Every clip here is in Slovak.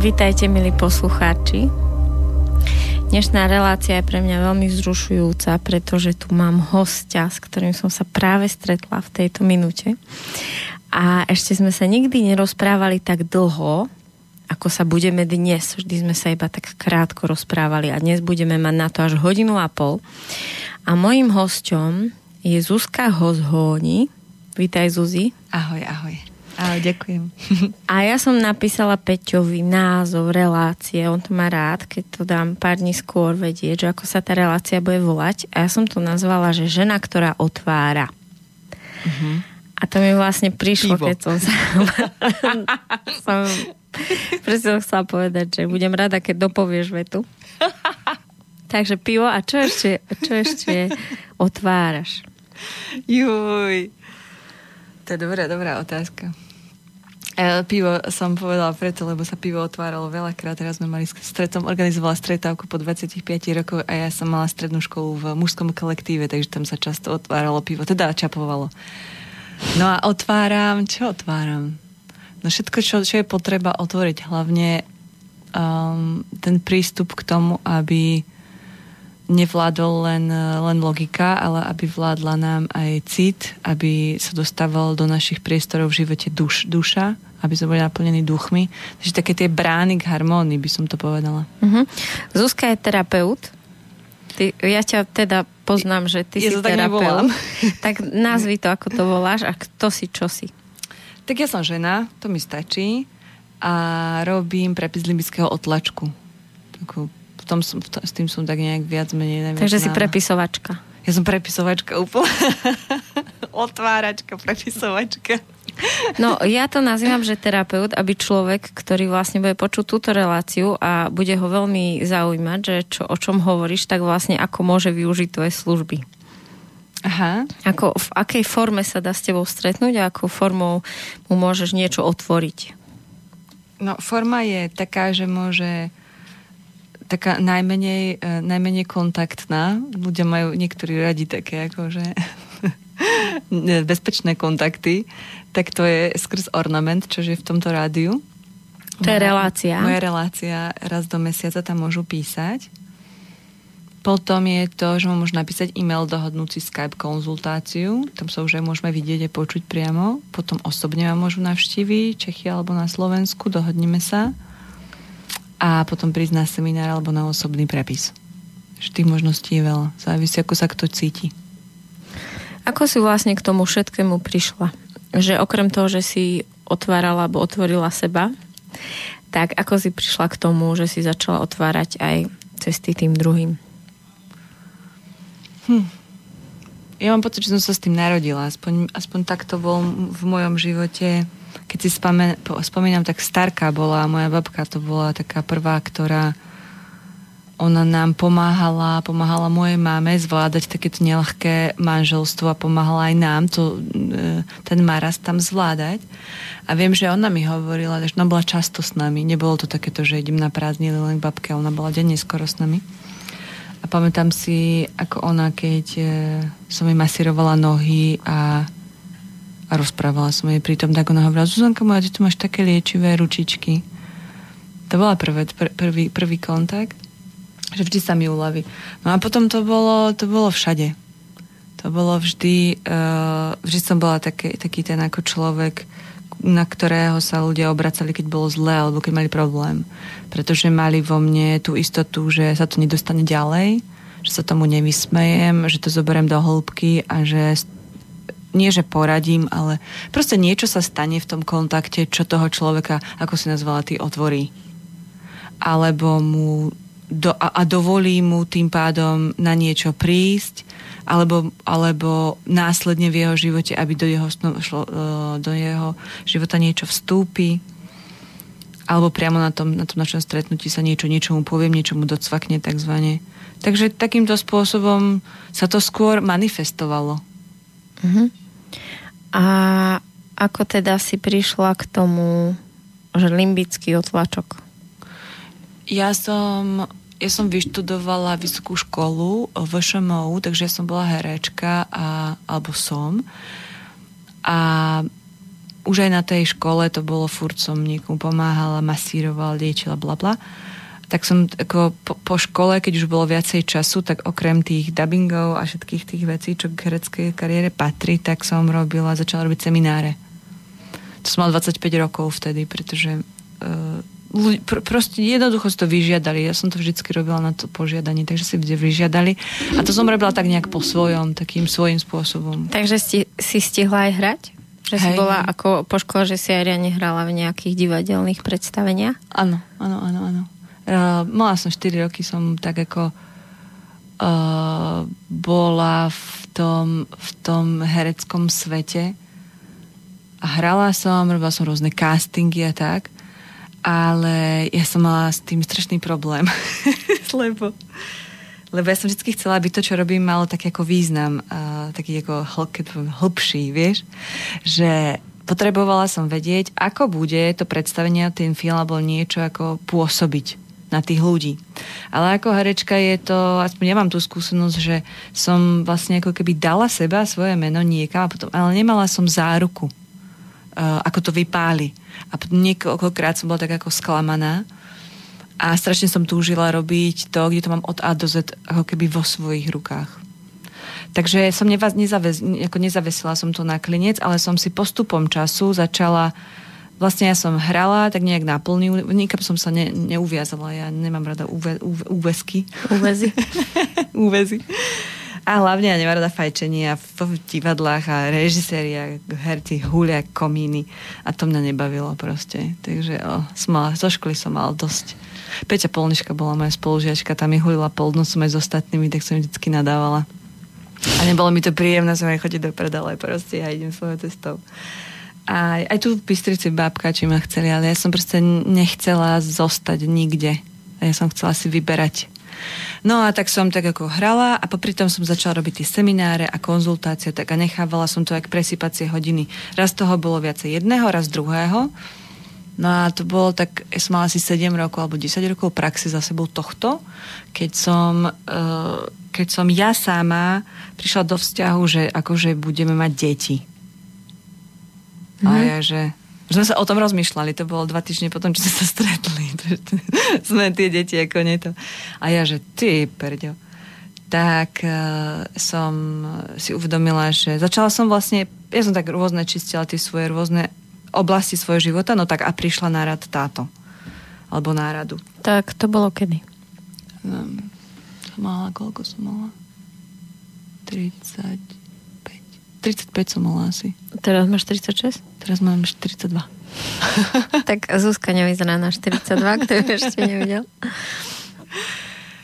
Vitajte, milí poslucháči. Dnešná relácia je pre mňa veľmi vzrušujúca, pretože tu mám hostia, s ktorým som sa práve stretla v tejto minúte. A ešte sme sa nikdy nerozprávali tak dlho, ako sa budeme dnes. Vždy sme sa iba tak krátko rozprávali a dnes budeme mať na to až 1,5 hodiny. A mojím hosťom je Zuzka Hozhóni. Vítaj, Zuzi. Ahoj, ahoj. Ahoj, ďakujem. A ja som napísala Peťovi názov relácie, on to má rád, keď to dám pár dní skôr vedieť, že ako sa tá relácia bude volať. A ja som to nazvala, že žena, ktorá otvára. Uh-huh. A to mi vlastne prišlo, Ivo. Keď som sa... Presne chcela povedať, že budem rada, keď dopovieš vetu. Takže pivo a čo ešte otváraš? Juj... To je dobrá otázka. Pivo som povedala preto, lebo sa pivo otváralo veľakrát. Teraz sme mali som organizovala stretávku po 25 rokov a ja som mala strednú školu v mužskom kolektíve, takže tam sa často otváralo pivo, teda čapovalo. No a otváram? No všetko, čo je potreba otvoriť, hlavne ten prístup k tomu, aby nevládol len logika, ale aby vládla nám aj cit, aby sa dostával do našich priestorov v živote duša, aby sme boli naplnení duchmi. Takže také tie brány k harmónii, by som to povedala. Uh-huh. Zuzka je terapeut. Ja ťa teda poznám, že ty si tak terapeut. Tak nazvi to, ako to voláš a kto si, čo si. Tak ja som žena, to mi stačí a robím prepis limbického otlačku. Takú s tým som tak nejak viac menej neviac. Takže si prepisovačka. Ja som prepisovačka úplne. Otváračka, prepisovačka. No, ja to nazývam, že terapeut, aby človek, ktorý vlastne bude počuť túto reláciu a bude ho veľmi zaujímať, že o čom hovoríš, tak vlastne ako môže využiť tvoje služby. Aha. Ako, v akej forme sa dá s tebou stretnúť a akou formou mu môžeš niečo otvoriť? No, forma je taká, že môže... taká najmenej kontaktná. Ľudia majú niektorí radi také akože bezpečné kontakty. Tak to je skrz ornament, čo je v tomto rádiu. To je relácia. Moja relácia raz do mesiaca tam môžu písať. Potom je to, že môžu napísať e-mail, dohodnúť si Skype konzultáciu. Tam sa už môžeme vidieť a počuť priamo. Potom osobne ma môžu navštíviť Čechy alebo na Slovensku. Dohodneme sa. A potom prísť na seminár alebo na osobný prepis. Tých možností je veľa. Závisí, ako sa kto cíti. Ako si vlastne k tomu všetkému prišla? Že okrem toho, že si otvárala alebo otvorila seba, tak ako si prišla k tomu, že si začala otvárať aj cesty tým druhým? Ja mám pocit, že som sa s tým narodila. Aspoň tak to bol v mojom živote... Keď si spomínam, tak starká bola moja babka, to bola taká prvá, ktorá ona nám pomáhala mojej máme zvládať takéto nelahké manželstvo a pomáhala aj nám ten marast tam zvládať. A viem, že ona mi hovorila, že ona bola často s nami, nebolo to takéto, že idem na prázdniny len k babke, ona bola deň neskoro s nami. A pamätám si, ako ona, keď som jej masírovala nohy a rozprávala som jej pritom, tak ona hovorila, Zuzanka moja, ty tu máš také liečivé ručičky. To bola prvý kontakt, že vždy sa mi uľaví. No a potom to bolo všade. To bolo vždy, vždy som bola taký ten ako človek, na ktorého sa ľudia obracali, keď bolo zle, alebo keď mali problém. Pretože mali vo mne tú istotu, že sa to nedostane ďalej, že sa tomu nevysmejem, že to zoberiem do hĺbky a že nie, že poradím, ale proste niečo sa stane v tom kontakte, čo toho človeka, ako si nazvala, ty otvorí. Alebo mu dovolí mu tým pádom na niečo prísť, alebo následne v jeho živote, aby do jeho života niečo vstúpi, alebo priamo na tom našom stretnutí sa niečomu poviem, niečomu docvakne takzvané. Takže takýmto spôsobom sa to skôr manifestovalo. Uh-huh. A ako teda si prišla k tomu, že limbický otlačok? Ja som vyštudovala vysokú školu VŠMU, takže ja som bola herečka alebo som. A už aj na tej škole to bolo furt, som niekomu pomáhala, masírovala, liečila, blabla. Tak som ako po škole, keď už bolo viacej času, tak okrem tých dubbingov a všetkých tých vecí, čo k hereckej kariére patrí, tak som začala robiť semináre. To som mal 25 rokov vtedy, pretože proste jednoducho si to vyžiadali. Ja som to vždycky robila na to požiadanie, takže si vždy vyžiadali. A to som robila tak nejak po svojom, takým svojím spôsobom. Takže si stihla aj hrať? Že si bola ako po škole, že si aj reálne hrala v nejakých divadelných predstaveniach? Áno. Mala som 4 roky, som tak ako bola v tom hereckom svete a hrala som, robila som rôzne castingy a tak, ale ja som mala s tým strašný problém, lebo ja som vždy chcela, aby to, čo robím, malo taký ako význam, taký ako hlbší, vieš, že potrebovala som vedieť, ako bude to predstavenie, ten film, alebo niečo ako pôsobiť na tých ľudí. Ale ako herečka je to, aspoň ja mám tú skúsenosť, že som vlastne ako keby dala seba, svoje meno niekam, a potom, ale nemala som záruku, ako to vypáli. A niekoľkokrát som bola tak ako sklamaná a strašne som túžila robiť to, kde to mám od A do Z ako keby vo svojich rukách. Takže som nezavesila som to na klinec, ale som si postupom času začala. Vlastne ja som hrala tak nejak na plný, nikam som sa neuviazala, ja nemám rada úväzky. Úväzy. A hlavne ja nemám rada fajčenia v divadlách a režisériách, herci hulia, komíny, a to mňa nebavilo proste. Takže zo školy som mal dosť. Peťa Polniška bola moja spolužiačka, tam je hulila polnoc, som aj s ostatnými, tak som vždycky nadávala. A nebolo mi to príjemné, som aj chodila do predale, proste ja idem svojou cestou. A aj tu v Bystrici bábka, či ma chceli, ale ja som proste nechcela zostať nikde. Ja som chcela si vyberať. No a tak som tak ako hrala a popri tom som začala robiť tie semináre a konzultácie, tak a nechávala som to jak presýpacie hodiny. Raz toho bolo viacej jedného, raz druhého. No a to bolo tak, ja som mala asi 7 rokov alebo 10 rokov praxe za sebou tohto, keď som ja sama prišla do vzťahu, že akože budeme mať deti. A ja, že sme sa o tom rozmýšľali, to bolo 2 týždne potom, čo sme sa stretli. Sme tie deti, ako nie to. A ja, že ty, perďo. Tak som si uvedomila, že začala som vlastne, ja som tak rôzne čistila tie svoje rôzne oblasti svojho života, no tak a prišla na rad táto. Alebo na radu. Tak to bolo kedy? Koľko som mala? 30... 35 som mala asi. Teraz máš 46? Teraz mám 42. Tak Zuzka nevyzerá na 42, kto by ešte nevidel.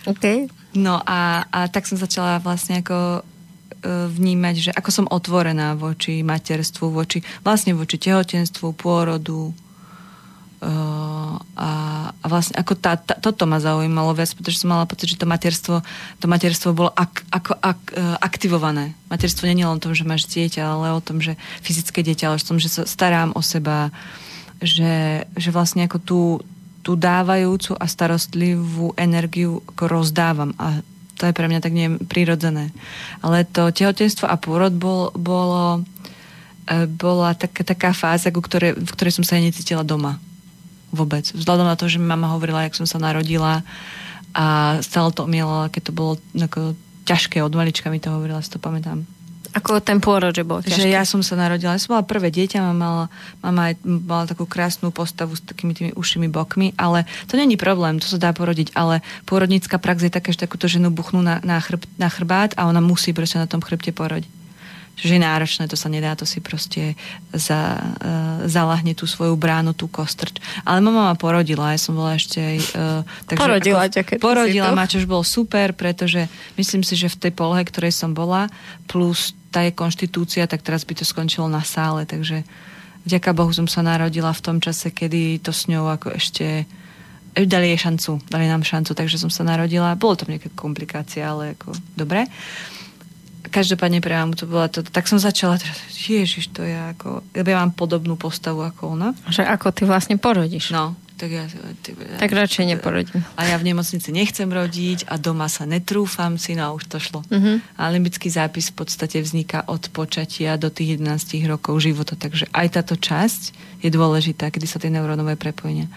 OK. No a tak som začala vlastne ako vnímať, že ako som otvorená voči materstvu, voči tehotenstvu, pôrodu, a vlastne ako toto ma zaujímalo viac, pretože som mala pocit, že to materstvo bolo aktivované. Materstvo nie je len o tom, že máš dieťa, ale o tom, že fyzické dieťa, ale o tom, že sa starám o seba, že vlastne ako tú dávajúcu a starostlivú energiu ako rozdávam, a to je pre mňa tak neviem prirodzené. Ale to tehotenstvo a pôrod bola taká fáza, v ktorej som sa aj necítila doma vôbec. Vzhľadom na to, že mi mama hovorila, jak som sa narodila, a stále to umiela, keď to bolo ťažké, od malička mi to hovorila, si to pamätám. Ako ten pôrod, že bol ťažký? Že ja som sa narodila, ja som mala prvé dieťa, mama mala takú krásnu postavu s takými tými ušimi bokmi, ale to není problém, to sa dá porodiť, ale pôrodnická prax je taká, že takúto ženu buchnú na chrbát a ona musí proste na tom chrbte porodiť. Čiže je náročné, to sa nedá, to si proste zalahne tú svoju bránu, tú kostrč. Ale mama ma porodila, ja som bola ešte... Takže porodila ma, čož bolo super, pretože myslím si, že v tej polohe, ktorej som bola, plus tá je konštitúcia, tak teraz by to skončilo na sále, takže vďaka Bohu som sa narodila v tom čase, kedy to s ňou ako ešte... Dali nám šancu, takže som sa narodila. Bolo to nejaká komplikácia, ale ako dobre. Každopádne pre mamu to bola toto. Tak som začala, ježiš, to je ako... Ja mám podobnú postavu ako ona. Že ako ty vlastne porodíš. No. tak ja... Tak radšej neporodím. A ja v nemocnici nechcem rodiť a doma sa netrúfam si, no už to šlo. Uh-huh. A limbický zápis v podstate vzniká od počatia do tých 11 rokov života, takže aj táto časť je dôležitá, kedy sa tie neurónové prepojenia.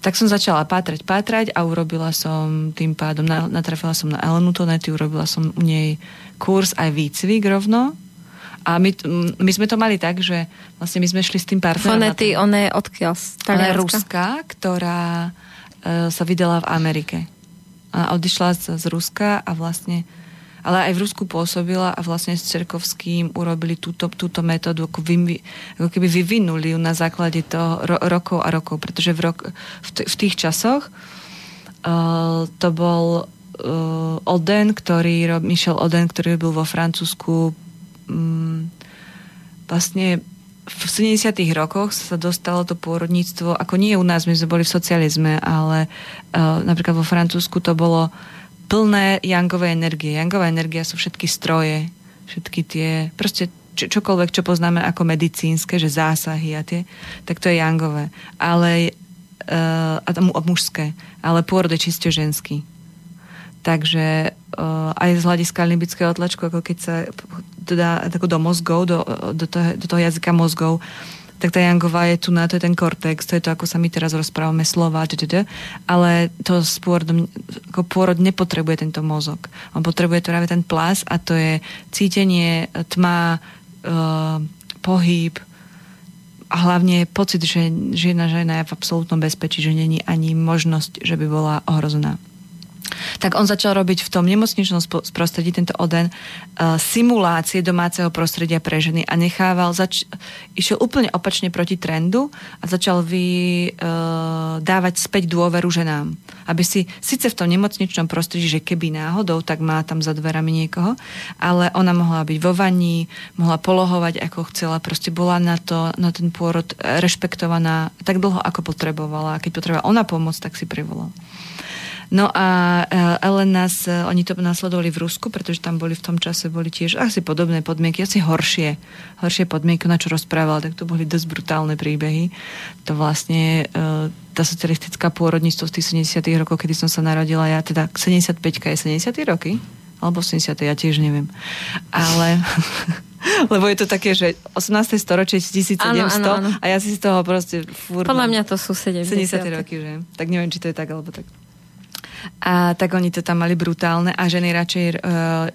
Tak som začala pátrať a urobila som tým pádom, natrafila som na Elenu Tonetti, urobila som u nej kurz aj výcvik rovno. A my sme to mali tak, že vlastne my sme šli s tým partnerom. Fonety, ona je odkiaľ? Ona je Ruska, ktorá sa vydala v Amerike. A odišla z Ruska a vlastne, ale aj v Rusku pôsobila a vlastne s Čerkovským urobili túto metódu, ako keby vyvinuli ju na základe toho rokov a rokov, pretože v tých časoch to bol Michel Oden, ktorý byl vo Francúzsku. Vlastne v 70. rokoch sa dostalo to pôrodníctvo, ako nie u nás, my sme boli v socializme, ale napríklad vo Francúzsku to bolo plné jangovej energie. Jangová energia sú všetky stroje, všetky tie, proste čokoľvek, čo poznáme ako medicínske, že zásahy a tie, tak to je jangové. Ale a mužské. Ale pôrod je čisto ženský. Takže aj z hľadiska limbického tlačku, ako keď sa dá do mozgov, do toho jazyka mozgov, tak tá jangová je tu na to, je ten kortex, to je to, ako sa my teraz rozprávame, slova, ale to s pôrodom, ako pôrod nepotrebuje tento mozog. On potrebuje to práve ten plas a to je cítenie, tma, pohyb a hlavne pocit, že žena je v absolútnom bezpečí, že není ani možnosť, že by bola ohrozená. Tak on začal robiť v tom nemocničnom prostredí tento Oden simulácie domáceho prostredia pre ženy a išiel úplne opačne proti trendu a začal dávať späť dôveru ženám. Aby si síce v tom nemocničnom prostredí, že keby náhodou, tak má tam za dverami niekoho, ale ona mohla byť vo vani, mohla polohovať ako chcela, proste bola na ten pôrod rešpektovaná tak dlho, ako potrebovala. A keď potrebovala ona pomoc, tak si privolala. No a oni to nasledovali v Rusku, pretože tam boli v tom čase tiež asi podobné podmienky, asi horšie podmienky, na čo rozprávala, tak to boli dosť brutálne príbehy. To vlastne tá socialistická pôrodníctvo z tých 70. rokov, kedy som sa narodila, ja teda 75-ka je 70. roky? Alebo 70. ja tiež neviem. Ale... Lebo je to také, že 18. storočie 1700 áno. A ja si z toho proste furt... Podľa mňa to sú 70. roky, že? Tak neviem, či to je tak, alebo tak... A tak oni to tam mali brutálne a ženy radšej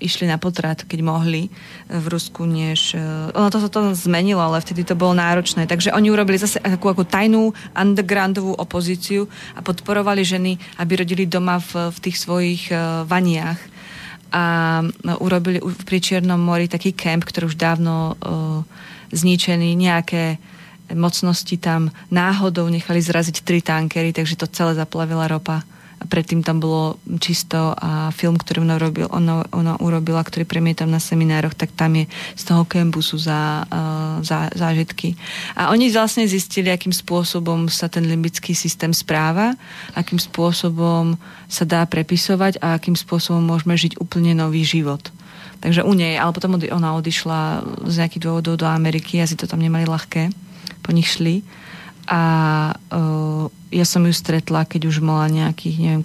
išli na potrat, keď mohli v Rusku, než... Ono to sa to zmenilo, ale vtedy to bolo náročné. Takže oni urobili zase takú tajnú undergroundovú opozíciu a podporovali ženy, aby rodili doma v tých svojich vaniach. A urobili pri Čiernom mori taký kemp, ktorý už dávno zničený, nejaké mocnosti tam náhodou nechali zraziť 3 tankery, takže to celé zaplavila ropa. Predtým tam bolo čisto a film, ktorý ona urobila, ktorý premietam na seminároch, tak tam je z toho kempusu zážitky. A oni vlastne zistili, akým spôsobom sa ten limbický systém správa, akým spôsobom sa dá prepisovať a akým spôsobom môžeme žiť úplne nový život. Takže u nej, ale potom ona odišla z nejakých dôvodov do Ameriky, asi to tam nemali ľahké, po nich šli. A ja som ju stretla, keď už mala nejakých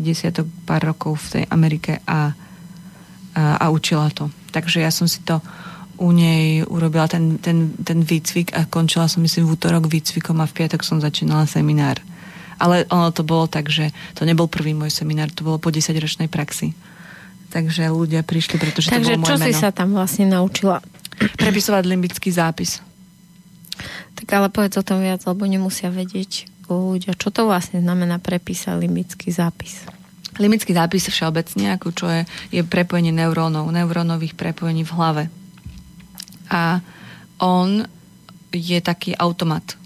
desiatok pár rokov v tej Amerike a učila to. Takže ja som si to u nej urobila ten výcvik a končila som, myslím, v útorok výcvikom a v piatok som začínala seminár. Ale ono to bolo tak, že to nebol prvý môj seminár, to bolo po 10-ročnej praxi. Takže ľudia prišli, pretože to bolo moje meno. Takže čo si sa tam vlastne naučila? Prepisovať limbický zápis. Tak ale povedz o tom viac, lebo nemusia vedieť ľudia, čo to vlastne znamená prepísať limbický zápis. Limbický zápis všeobecne, ako čo je prepojenie neurónov, neurónových prepojení v hlave. A on je taký automat,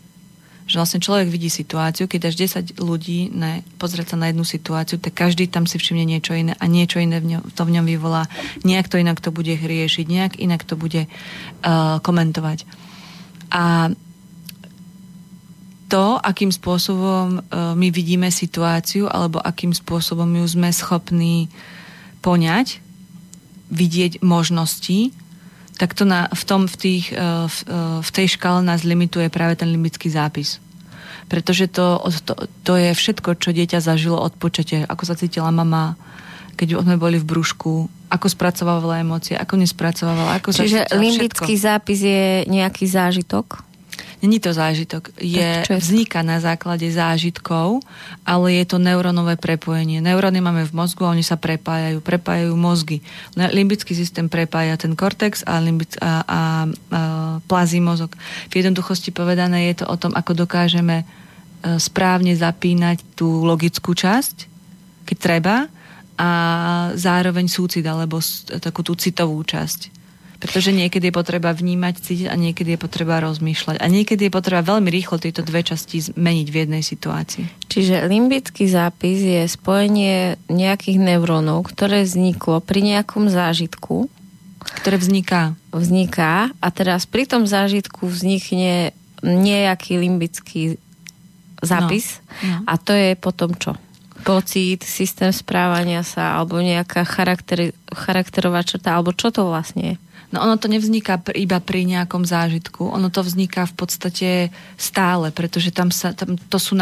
že vlastne človek vidí situáciu, keď až 10 ľudí pozrieť sa na jednu situáciu, tak každý tam si všimne niečo iné a niečo iné to v ňom vyvolá. Nejak to inak to bude riešiť, nejak inak to bude komentovať. A to, akým spôsobom my vidíme situáciu, alebo akým spôsobom ju sme schopní poňať, vidieť možnosti, tak to v tej škále nás limituje práve ten limbický zápis. Pretože to je všetko, čo dieťa zažilo od počatia. Ako sa cítila mama, keď sme boli v brúšku, ako spracovávala emócie, ako nespracovávala, ako čiže limbický zápis je nejaký zážitok? Není to zážitok. Vzniká na základe zážitkov, ale je to neurónové prepojenie. Neuróny máme v mozgu a oni sa prepájajú mozgy. Limbický systém prepája ten kortex a plazí mozog. V jednoduchosti povedané je to o tom, ako dokážeme správne zapínať tú logickú časť, keď treba, a zároveň súcit, alebo takú tú citovú časť. Pretože niekedy je potreba vnímať, cítiť a niekedy je potreba rozmýšľať. A niekedy je potreba veľmi rýchlo tieto dve časti zmeniť v jednej situácii. Čiže limbický zápis je spojenie nejakých neurónov, ktoré vzniklo pri nejakom zážitku. Ktoré vzniká. Vzniká a teraz pri tom zážitku vznikne nejaký limbický zápis. No. A to je potom čo? Pocit, systém správania sa alebo nejaká charakterová črta, alebo čo to vlastne je? No ono to nevzniká iba pri nejakom zážitku, ono to vzniká v podstate stále, pretože tam to sú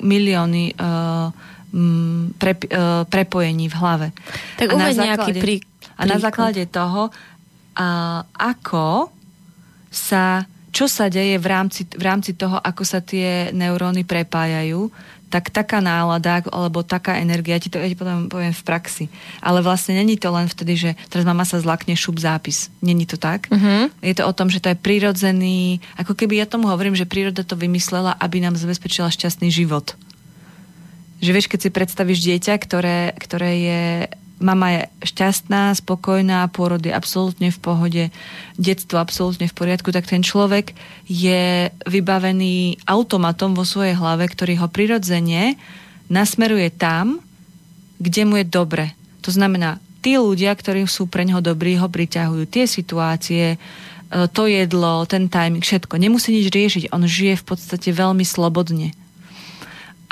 milióny prepojení v hlave. Tak uveď nejaký príklad. A na základe toho, čo sa deje v rámci toho, ako sa tie neuróny prepájajú, tak taká nálada, alebo taká energia, ja ti potom poviem v praxi. Ale vlastne není to len vtedy, že teraz mama sa zlakne, šup, zápis. Není to tak. Uh-huh. Je to o tom, že to je prirodzený, ako keby ja tomu hovorím, že príroda to vymyslela, aby nám zabezpečila šťastný život. Že vieš, keď si predstavíš dieťa, ktoré je, mama je šťastná, spokojná, pôrod je absolútne v pohode, detstvo absolútne v poriadku, tak ten človek je vybavený automatom vo svojej hlave, ktorý ho prirodzene nasmeruje tam, kde mu je dobre. To znamená, tí ľudia, ktorí sú pre neho dobrí, ho priťahujú. Tie situácie, to jedlo, ten timing, všetko. Nemusí nič riešiť. On žije v podstate veľmi slobodne.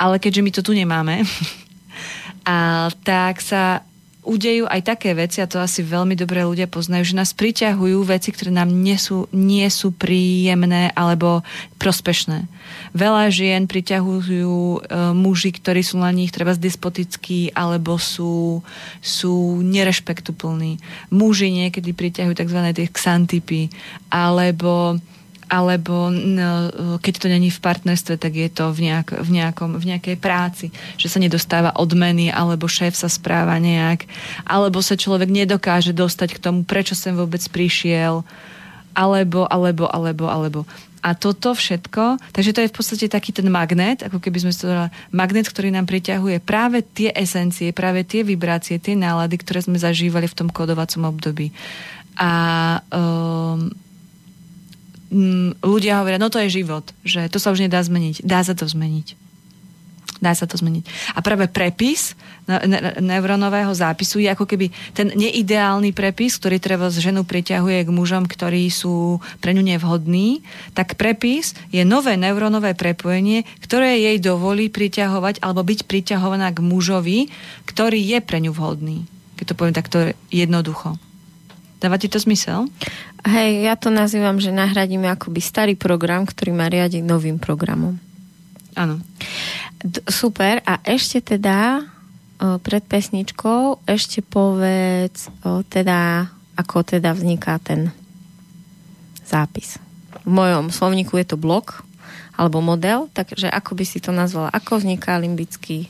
Ale keďže my to tu nemáme, tak sa udejú aj také veci, a to asi veľmi dobré ľudia poznajú, že nás priťahujú veci, ktoré nám nie sú príjemné alebo prospešné. Veľa žien priťahujú muži, ktorí sú na nich treba despotickí, alebo sú nerešpektuplní. Muži niekedy priťahujú tzv. Tie xantypy, alebo keď to není v partnerstve, tak je to v nejakej práci, že sa nedostáva odmeny, alebo šéf sa správa nejak, alebo sa človek nedokáže dostať k tomu, prečo sem vôbec prišiel, alebo. A toto všetko, takže to je v podstate taký ten magnet, ako keby sme to dali, magnet, ktorý nám priťahuje práve tie esencie, práve tie vibrácie, tie nálady, ktoré sme zažívali v tom kodovacom období. A ľudia hovoria, no to je život, že to sa už nedá zmeniť. Dá sa to zmeniť. A práve prepis neurónového zápisu je ako keby ten neideálny prepis, ktorý treba z ženu priťahuje k mužom, ktorí sú pre ňu nevhodní, tak prepis je nové neurónové prepojenie, ktoré jej dovolí priťahovať alebo byť priťahovaná k mužovi, ktorý je pre ňu vhodný. Keď to poviem takto jednoducho. Dáva ti to zmysel? Hej, ja to nazývam, že nahradíme akoby starý program, ktorý má riadiť novým programom. Áno. Super. A ešte teda pred pesničkou ešte povedz teda, ako teda vzniká ten zápis. V mojom slovníku je to blok alebo model, takže ako by si to nazvala? Ako vzniká limbický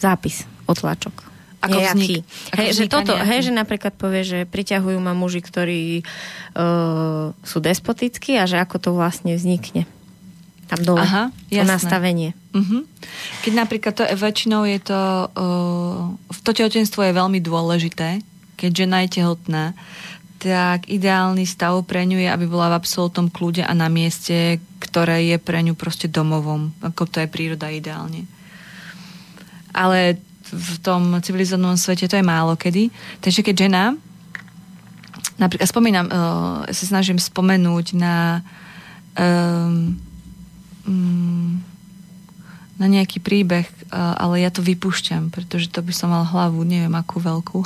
zápis od tlačok? Ako nejaký. Že napríklad povie, že priťahujú ma muži, ktorí sú despotickí, a že ako to vlastne vznikne. Tam dole. Aha, to nastavenie. Uh-huh. Keď napríklad to väčšinou je to to tehotenstvo je veľmi dôležité, keď žena je tehotná, tak ideálny stav pre ňu je, aby bola v absolútnom kľude a na mieste, ktoré je pre ňu proste domovom. Ako to je príroda ideálne. Ale v tom civilizovanom svete to je málo kedy. Takže keď žena napríklad, sa snažím spomenúť na nejaký príbeh, ale ja to vypúšťam, pretože to by som mal hlavu, neviem akú veľkú.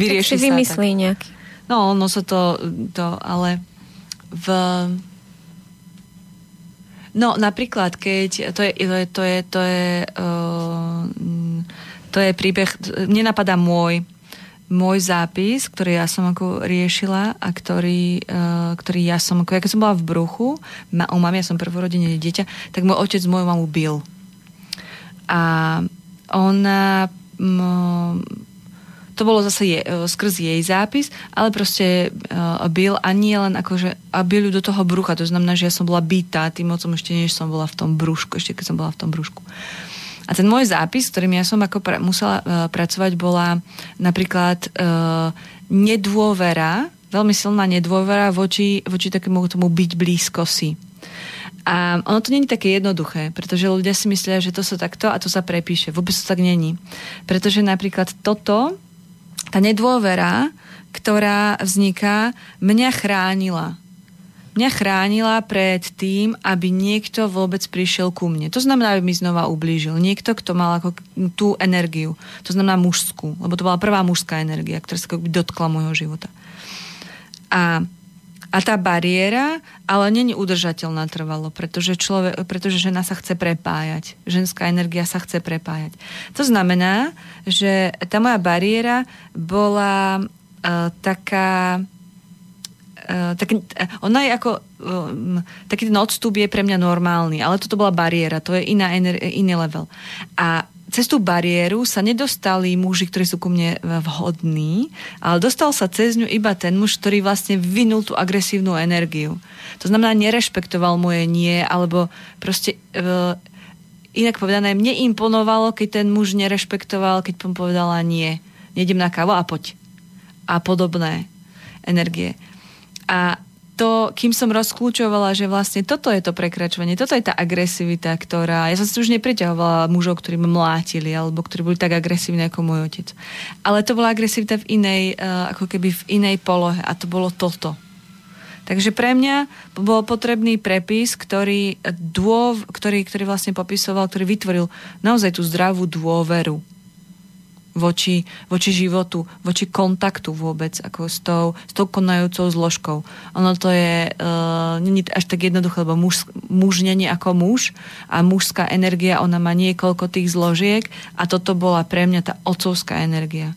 Vyrieši tak si vymyslí tak nejaký. No, ono sa to ale No napríklad, keď to je príbeh, mne napadá môj zápis, ktorý ja som ako riešila a ktorý ja som ako, ja keď som bola v bruchu u mami, ja som prvorodené dieťa, tak môj otec moju mamu bil. A ona to bolo zase skrz jej zápis, ale proste byl a nie len akože, a byl ju do toho brucha, to znamená, že ja som bola bita tým mocom ešte než som bola v tom brúšku, ešte keď som bola v tom brúšku. A ten môj zápis, ktorým ja som ako musela pracovať, bola napríklad nedôvera, veľmi silná nedôvera voči takému tomu byť blízko si. A ono to nie je také jednoduché, pretože ľudia si myslia, že to sa takto a to sa prepíše. Vôbec to tak není. Pretože napríklad toto, tá nedôvera, ktorá vzniká, mňa chránila pred tým, aby niekto vôbec prišiel ku mne. To znamená, aby mi znova ublížil. Niekto, kto mal ako tú energiu. To znamená mužskú. Lebo to bola prvá mužská energia, ktorá sa dotkla môjho života. A tá bariéra, ale nie je udržateľná trvalo, pretože žena sa chce prepájať. Ženská energia sa chce prepájať. To znamená, že tá moja bariéra bola taká... ona je ako... taký ten odstup je pre mňa normálny, ale toto bola bariéra, to je iný level. A cez tú bariéru sa nedostali muži, ktorí sú ku mne vhodní, ale dostal sa cez ňu iba ten muž, ktorý vlastne vyvinul tú agresívnu energiu. To znamená, nerešpektoval moje nie, alebo proste inak povedané, mne imponovalo, keď ten muž nerešpektoval, keď mu povedala nie. Nejdem na kávu a poď. A podobné energie. A to, kým som rozklúčovala, že vlastne toto je to prekračovanie, toto je tá agresivita, ktorá... Ja som si už nepriťahovala mužov, ktorí ma mlátili, alebo ktorí boli tak agresívni ako môj otec. Ale to bola agresivita v inej, ako keby v inej polohe. A to bolo toto. Takže pre mňa bol potrebný prepis, ktorý vlastne popisoval, ktorý vytvoril naozaj tú zdravú dôveru voči životu, voči kontaktu vôbec, ako s tou konajúcou zložkou. Ono to je nie až tak jednoduché, lebo muž nie je ako muž a mužská energia, ona má niekoľko tých zložiek a toto bola pre mňa tá otcovská energia.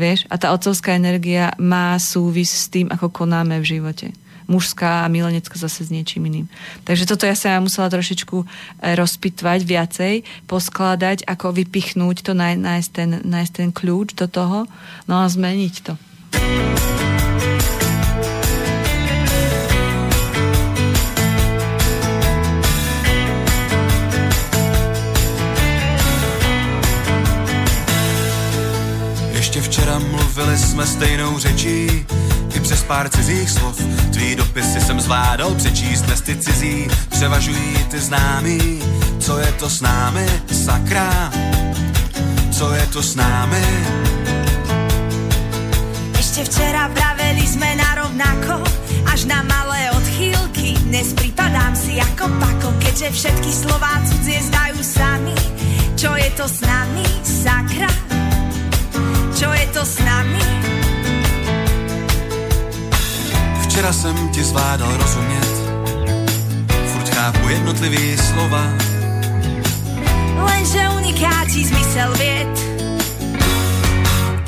Vieš? A tá otcovská energia má súvis s tým, ako konáme v živote. Mužská a milenecká zase s niečím iným. Takže toto ja sa musela trošičku rozpitvať viacej, poskladať, ako vypichnúť to, nájsť ten kľúč do toho, no a zmeniť to. Ještě včera mluvili jsme stejnou řečí, i přes pár cizích slov. Tvý dopisy jsem zvládal přečíst, dnes ty cizí převažují ty známý. Co je to s námi, sakra? Co je to s námi? Ještě včera pravili jsme narovnako, až na malé odchýlky. Dnes připadám si jako pako, keďže všetky slová cudzie zdajú sami. Čo je to s námi, sakra? Čo je to s námi? Včera jsem ti zvládal rozumět, furt chápu jednotlivý slova. Lenže uniká ti zmysel věd,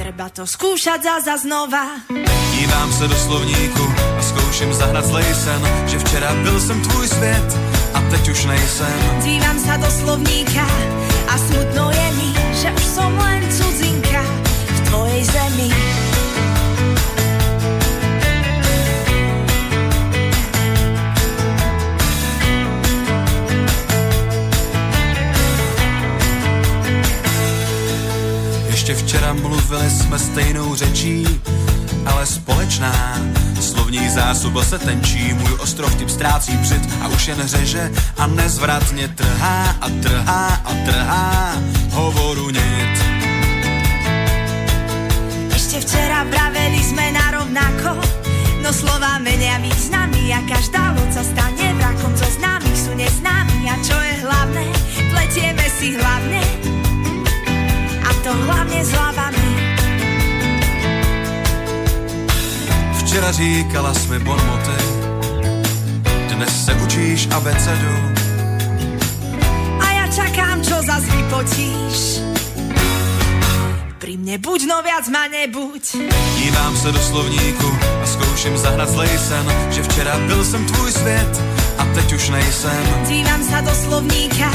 treba to skúšať zaza znova. Dívám se do slovníku a zkouším zahnat zlej sen, že včera byl jsem tvůj svět a teď už nejsem. Dívám se do slovníka a smutno je mi, že už som len cudzinka v tvojej zemi. Ještě včera mluvili jsme stejnou řečí, ale společná slovní zásoba se tenčí. Můj ostrov vtip ztrácí břit a už jen řeže a nezvratně trhá a trhá a trhá hovoru nit. Ještě včera pravili jsme narovnako, no slova menia významy a každá loď sa stane vrakom, co známých sú neznámi. A čo je hlavné, pletieme si hlavne, a to hlavne s hlavami. Včera říkala jsi mi bonmoty, dnes se učíš abecedu. čakám, čo zas vypotíš. Pri mne buď, no viac ma nebuď. Dívám sa do slovníku a skúšim zahrať zlej sen, že včera byl som tvůj svět a teď už nejsem. Dívám sa do slovníka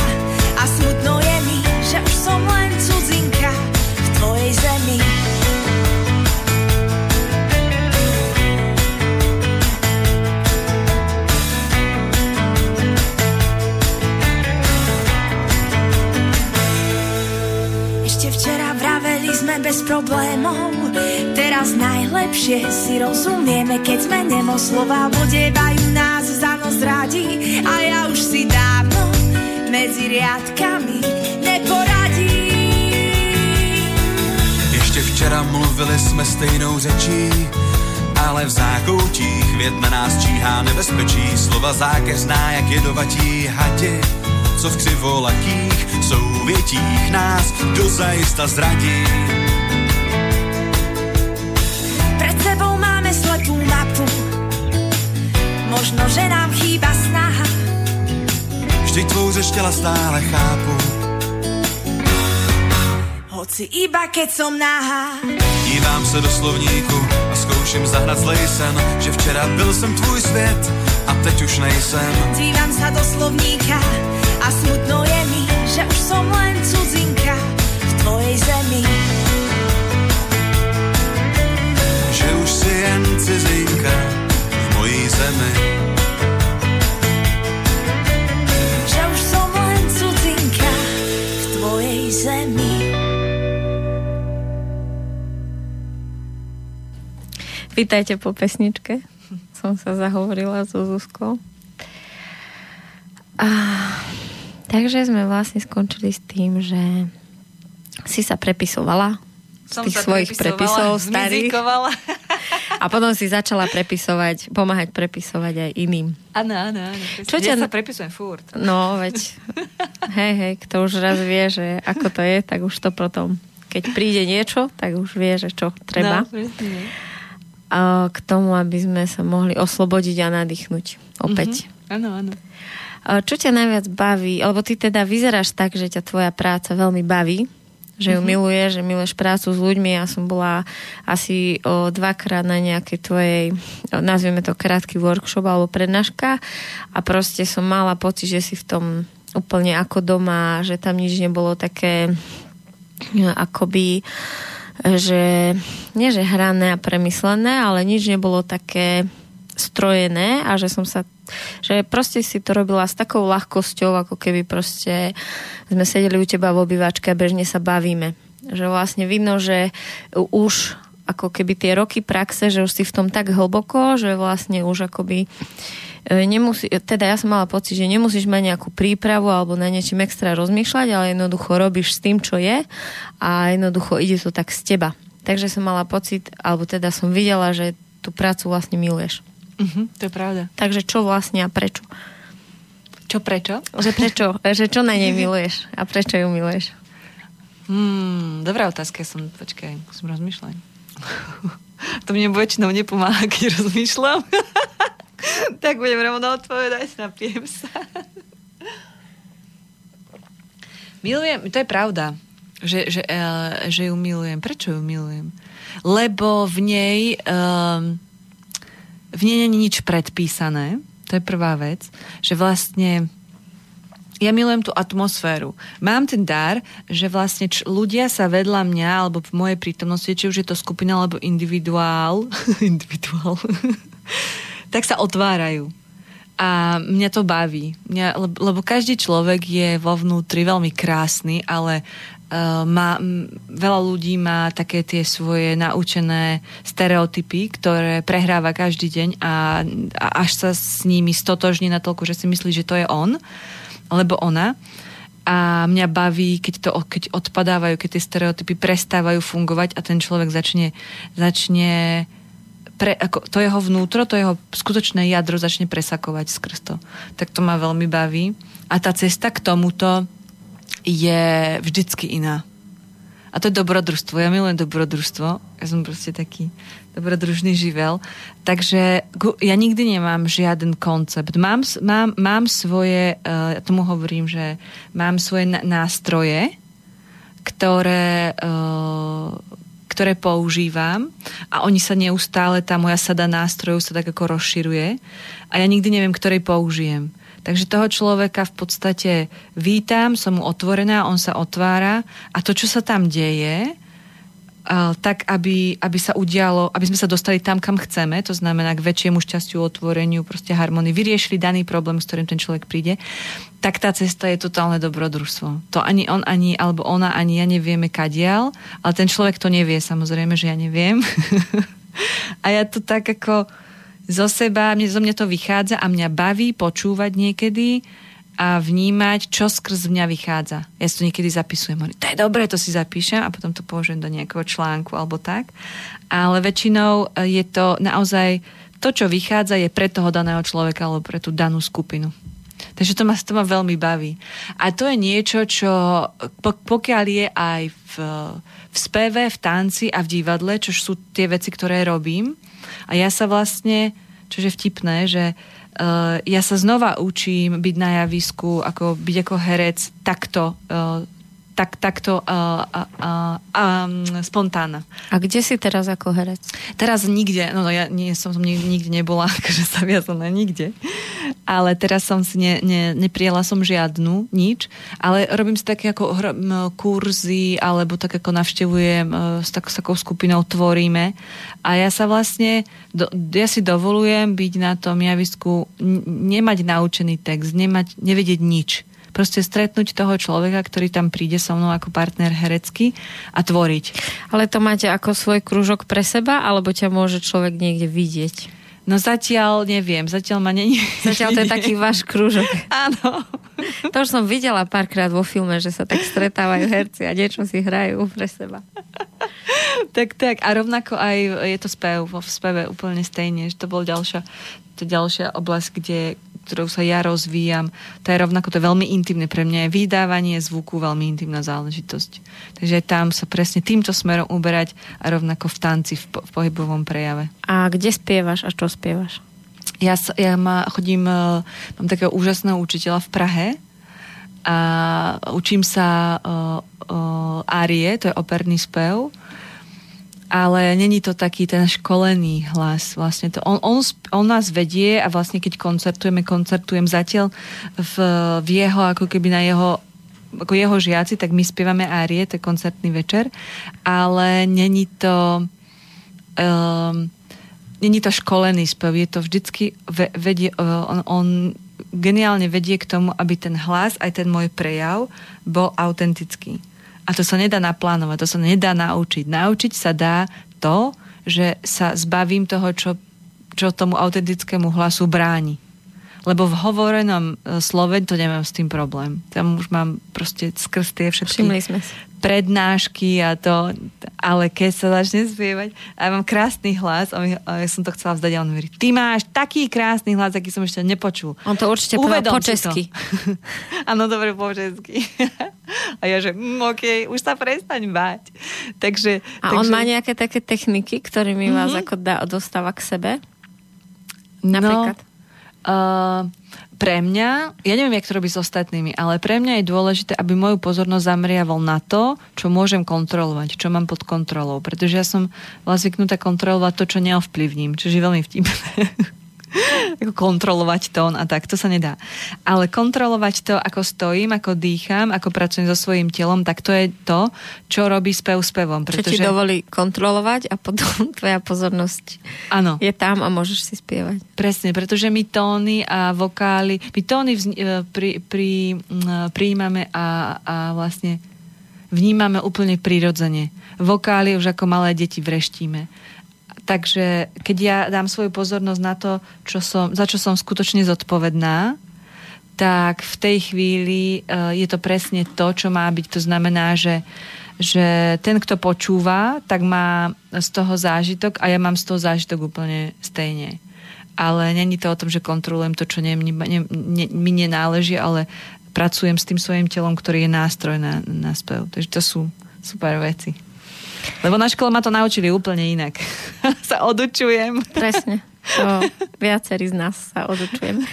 a smutno je mi, že už som len cudzinka v tvojej zemi. Včera vraveli sme bez problémov, teraz najlepšie si rozumieme, keď sme nemo. Slová vodevajú nás za nos radi a ja už si dávno medzi riadkami neporadím. Ešte včera mluvili sme stejnou řečí, ale v zákoutích věd na nás číhá nebezpečí. Slova zákeřná jak jedovatí hadi, co v křivolakých souvětích nás dozajista zradí. Pred sebou máme slepú mapu, možno, že nám chýba snaha. Vždyť tvou řešťala stále chápu, hoci iba keď som nahá. Dívám sa do slovníku a skúšim zahrať zlej sen, že včera byl som tvůj svět a teď už nejsem. Dívám sa do slovníka a smutno je mi, že už som len cudzinka v tvojej zemi. Že už si jen cizinka v mojí zemi. Že už som len cudzinka v tvojej zemi. Vítajte po pesničke. Som sa zahovorila so Zuzkou. Takže sme vlastne skončili s tým, že si sa prepisovala z tých svojich prepisov starých. A potom si začala prepisovať, pomáhať prepisovať aj iným. Áno. Ja sa prepisujem furt. No, veď, hej, kto už raz vie, že ako to je, tak už to potom, keď príde niečo, tak už vie, že čo treba. No, k tomu, aby sme sa mohli oslobodiť a nadýchnuť opäť. Áno. Čo ťa najviac baví? Lebo ty teda vyzeráš tak, že ťa tvoja práca veľmi baví, že ju miluješ, že miluješ prácu s ľuďmi. Ja som bola asi dvakrát na nejakej tvojej, nazvime to krátky workshop alebo prednáška a proste som mala pocit, že si v tom úplne ako doma, že tam nič nebolo také akoby, že nie že hrané a premyslené, ale nič nebolo také strojené a že som sa, že proste si to robila s takou ľahkosťou, ako keby proste sme sedeli u teba v obývačke a bežne sa bavíme. Že vlastne vidno, že už ako keby tie roky praxe, že už si v tom tak hlboko, že vlastne už akoby nemusí, teda ja som mala pocit, že nemusíš mať nejakú prípravu alebo na niečím extra rozmýšľať, ale jednoducho robíš s tým, čo je a jednoducho ide to tak z teba. Takže som mala pocit, alebo teda som videla, že tú prácu vlastne miluješ. To je pravda. Takže čo vlastne a prečo? Čo prečo? Že prečo? Že čo na nej miluješ? A prečo ju miluješ? Dobrá otázka. Počkaj, musím rozmýšľať. To mne väčšinou nepomáha, keď rozmýšľam. Tak budem rovno odpovedať, napijem sa. Milujem, to je pravda, že ju milujem. Prečo ju milujem? Lebo v nej nie je nič predpísané, to je prvá vec, že vlastne ja milujem tú atmosféru. Mám ten dar, že vlastne ľudia sa vedľa mňa, alebo v mojej prítomnosti, či už je to skupina, alebo individuál, tak sa otvárajú. A mňa to baví. Lebo každý človek je vo vnútri veľmi krásny, ale veľa ľudí má také tie svoje naučené stereotypy, ktoré prehráva každý deň a až sa s nimi stotožní natoľko, že si myslí, že to je on alebo ona. A mňa baví, keď odpadávajú, keď tie stereotypy prestávajú fungovať a ten človek začne to jeho vnútro, to jeho skutočné jadro začne presakovať skrz to. Tak to ma veľmi baví. A tá cesta k tomuto je vždycky iná. A to je dobrodružstvo. Ja milujem dobrodružstvo. Ja som proste taký dobrodružný živel. Takže ja nikdy nemám žiaden koncept. Mám svoje, ja tomu hovorím, že mám svoje nástroje, ktoré používam a oni sa neustále, tá moja sada nástrojov sa tak ako rozširuje a ja nikdy neviem, ktorej použijem. Takže toho človeka v podstate vítam, som mu otvorená, on sa otvára a to, čo sa tam deje, tak, aby sa udialo, aby sme sa dostali tam, kam chceme, to znamená k väčšiemu šťastiu, otvoreniu, proste harmonii, vyriešili daný problém, s ktorým ten človek príde, tak tá cesta je totálne dobrodružstvo. To ani on, ani, alebo ona, ani ja nevieme kadiaľ, ale ten človek to nevie, samozrejme, že ja neviem. A ja to tak ako zo seba, zo mňa to vychádza a mňa baví počúvať niekedy a vnímať, čo skrz mňa vychádza. Ja si to niekedy zapisujem. To je dobré, to si zapíšem a potom to použijem do nejakého článku alebo tak. Ale väčšinou je to naozaj to, čo vychádza, je pre toho daného človeka alebo pre tú danú skupinu. Takže to ma veľmi baví. A to je niečo, čo pokiaľ je aj v speve, v tanci a v divadle, čo sú tie veci, ktoré robím. A ja sa vlastne, čo je vtipné, že ja sa znova učím byť na javisku, ako byť ako herec takto spontánna. A kde si teraz ako herec? Teraz nikde, no ja som nikde nebola, akože sa viazala nikde, ale teraz som si neprijela som žiadnu, nič, ale robím si také ako kurzy, alebo tak ako navštevujem, s takou skupinou tvoríme a ja sa vlastne, ja si dovolujem byť na tom javisku, nemať naučený text, nevedieť nič. Proste stretnúť toho človeka, ktorý tam príde so mnou ako partner herecky a tvoriť. Ale to máte ako svoj krúžok pre seba, alebo ťa môže človek niekde vidieť? No zatiaľ neviem, zatiaľ ma není. Zatiaľ to je taký váš krúžok. Áno. To už som videla párkrát vo filme, že sa tak stretávajú herci a niečo si hrajú pre seba. Tak. A rovnako aj je to spev, v speve úplne stejne, že to bola ďalšia oblasť, ktorou sa ja rozvíjam. To je rovnako, to je veľmi intimné pre mňa. Je vydávanie zvuku veľmi intimná záležitosť. Takže tam sa presne týmto smerom uberať a rovnako v tanci, v pohybovom prejave. A kde spievaš a čo spievaš? Ja mám takého úžasného učiteľa v Prahe a učím sa árie, to je operný spev, ale není to taký ten školený hlas. Vlastne to. On nás vedie a vlastne keď koncertujem zatiaľ v jeho, ako keby na jeho, ako jeho žiaci, tak my spievame árie, to je koncertný večer, ale není to není to školený spev, je to vždycky vedie, on geniálne vedie k tomu, aby ten hlas, aj ten môj prejav bol autentický. A to sa nedá naplánovať, to sa nedá naučiť. Naučiť sa dá to, že sa zbavím toho, čo tomu autentickému hlasu bráni. Lebo v hovorenom slove to nemám s tým problém. Tam už mám proste skrz tie všetky prednášky a to, ale keď sa začne spievať a ja mám krásny hlas a ja som to chcela vzdať a on mi hovorí, ty máš taký krásny hlas, aký som ešte nepočul. On to určite povedal po česky. Áno, dobre, po česky. A ja že, okej, už sa prestaň báť. Takže on má nejaké také techniky, ktorými vás ako dostáva k sebe? Napríklad? Pre mňa, ja neviem, jak to robiť s ostatnými, ale pre mňa je dôležité, aby moju pozornosť zameriaval na to, čo môžem kontrolovať, čo mám pod kontrolou, pretože ja som zvyknutá kontrolovať to, čo neovplyvním, čo je veľmi vtipné. Kontrolovať tón a tak, to sa nedá. Ale kontrolovať to, ako stojím, ako dýcham, ako pracujem so svojím telom, tak to je to, čo robí spev s pevom. Pretože čo ti dovolí kontrolovať a potom tvoja pozornosť je tam a môžeš si spievať. Presne, pretože my tóny a vokály, my tóny prijímame a vlastne vnímame úplne prirodzene. Vokály už ako malé deti vreštíme. Takže keď ja dám svoju pozornosť na to, za čo som skutočne zodpovedná, tak v tej chvíli je to presne to, čo má byť. To znamená, že ten, kto počúva, tak má z toho zážitok a ja mám z toho zážitok úplne stejne. Ale není to o tom, že kontrolujem to, čo mi nenáleží, ale pracujem s tým svojím telom, ktorý je nástroj na spev. Takže to sú super veci. Lebo na škole ma to naučili úplne inak. Sa odučujem. Presne. To viacerí z nás sa odučujem.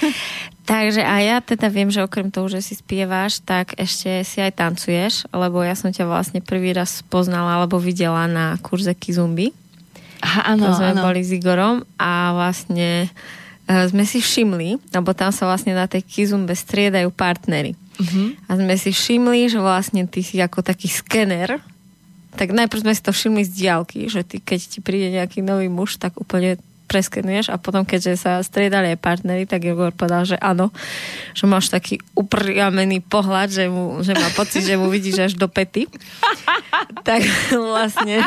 Takže a ja teda viem, že okrem toho, že si spievaš, tak ešte si aj tancuješ, lebo ja som ťa vlastne prvý raz poznala alebo videla na kurze Kizumby. Aha, áno, sme boli s Igorom a vlastne sme si všimli, lebo tam sa vlastne na tej Kizumbe striedajú partnery. Uh-huh. A sme si všimli, že vlastne ty si ako taký skener. Tak najprv sme si to všimli z diaľky, že ty, keď ti príde nejaký nový muž, tak úplne preskenuješ, a potom, keďže sa striedali aj partneri, tak Igor povedal, že áno, že máš taký upriamený pohľad, že má pocit, že mu vidíš až do pety. Tak vlastne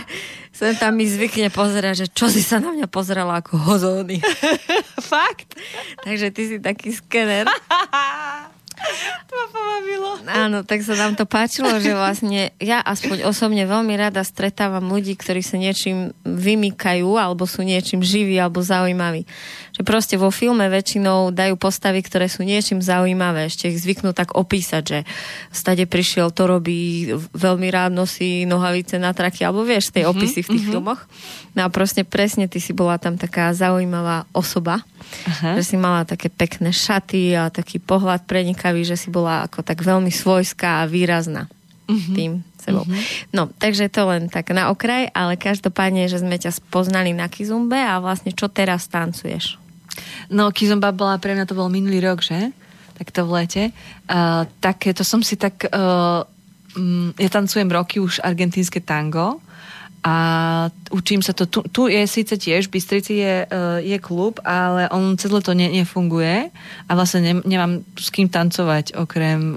sem tam mi zvykne pozerať, že čo si sa na mňa pozerala ako Hozóni. Fakt? Takže ty si taký skener. To ma pobavilo. Áno, tak sa nám to páčilo, že vlastne ja aspoň osobne veľmi rada stretávam ľudí, ktorí sa niečím vymykajú, alebo sú niečím živí, alebo zaujímaví. Že proste vo filme väčšinou dajú postavy, ktoré sú niečím zaujímavé. Ešte ich zvyknú tak opísať, že stade prišiel, to robí, veľmi rád nosí nohavice na traky, alebo vieš, tie opisy v tých filmoch. No a proste presne ty si bola tam taká zaujímavá osoba. Aha. Že si mala také pekné šaty a taký pohľad prenikavý, že si bola ako tak veľmi svojská a výrazná tým sebou. No, takže to len tak na okraj, ale každopádne, že sme ťa spoznali na Kizumbe a vlastne čo teraz tancuješ? No, Kizumba bola, pre mňa to bol minulý rok, že? Tak to v lete. Ja tancujem roky už argentínske tango a učím sa to. Tu je síce tiež, v Bystrici je klub, ale on celé to nefunguje a vlastne nemám s kým tancovať okrem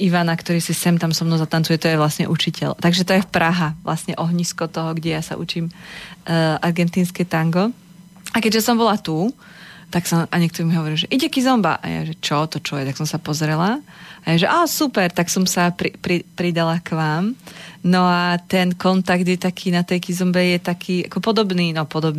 Ivana, ktorý si sem tam so mnou zatancuje, to je vlastne učiteľ. Takže to je Praha, vlastne ohnisko toho, kde ja sa učím argentínske tango. A keďže som bola tu, tak som, a niekto mi hovoril, že ide Kizomba. A ja, že čo je? Tak som sa pozrela. A ja, že super, tak som sa pridala k vám. No a ten kontakt je taký, na tej Kizombe je taký, ako podobný,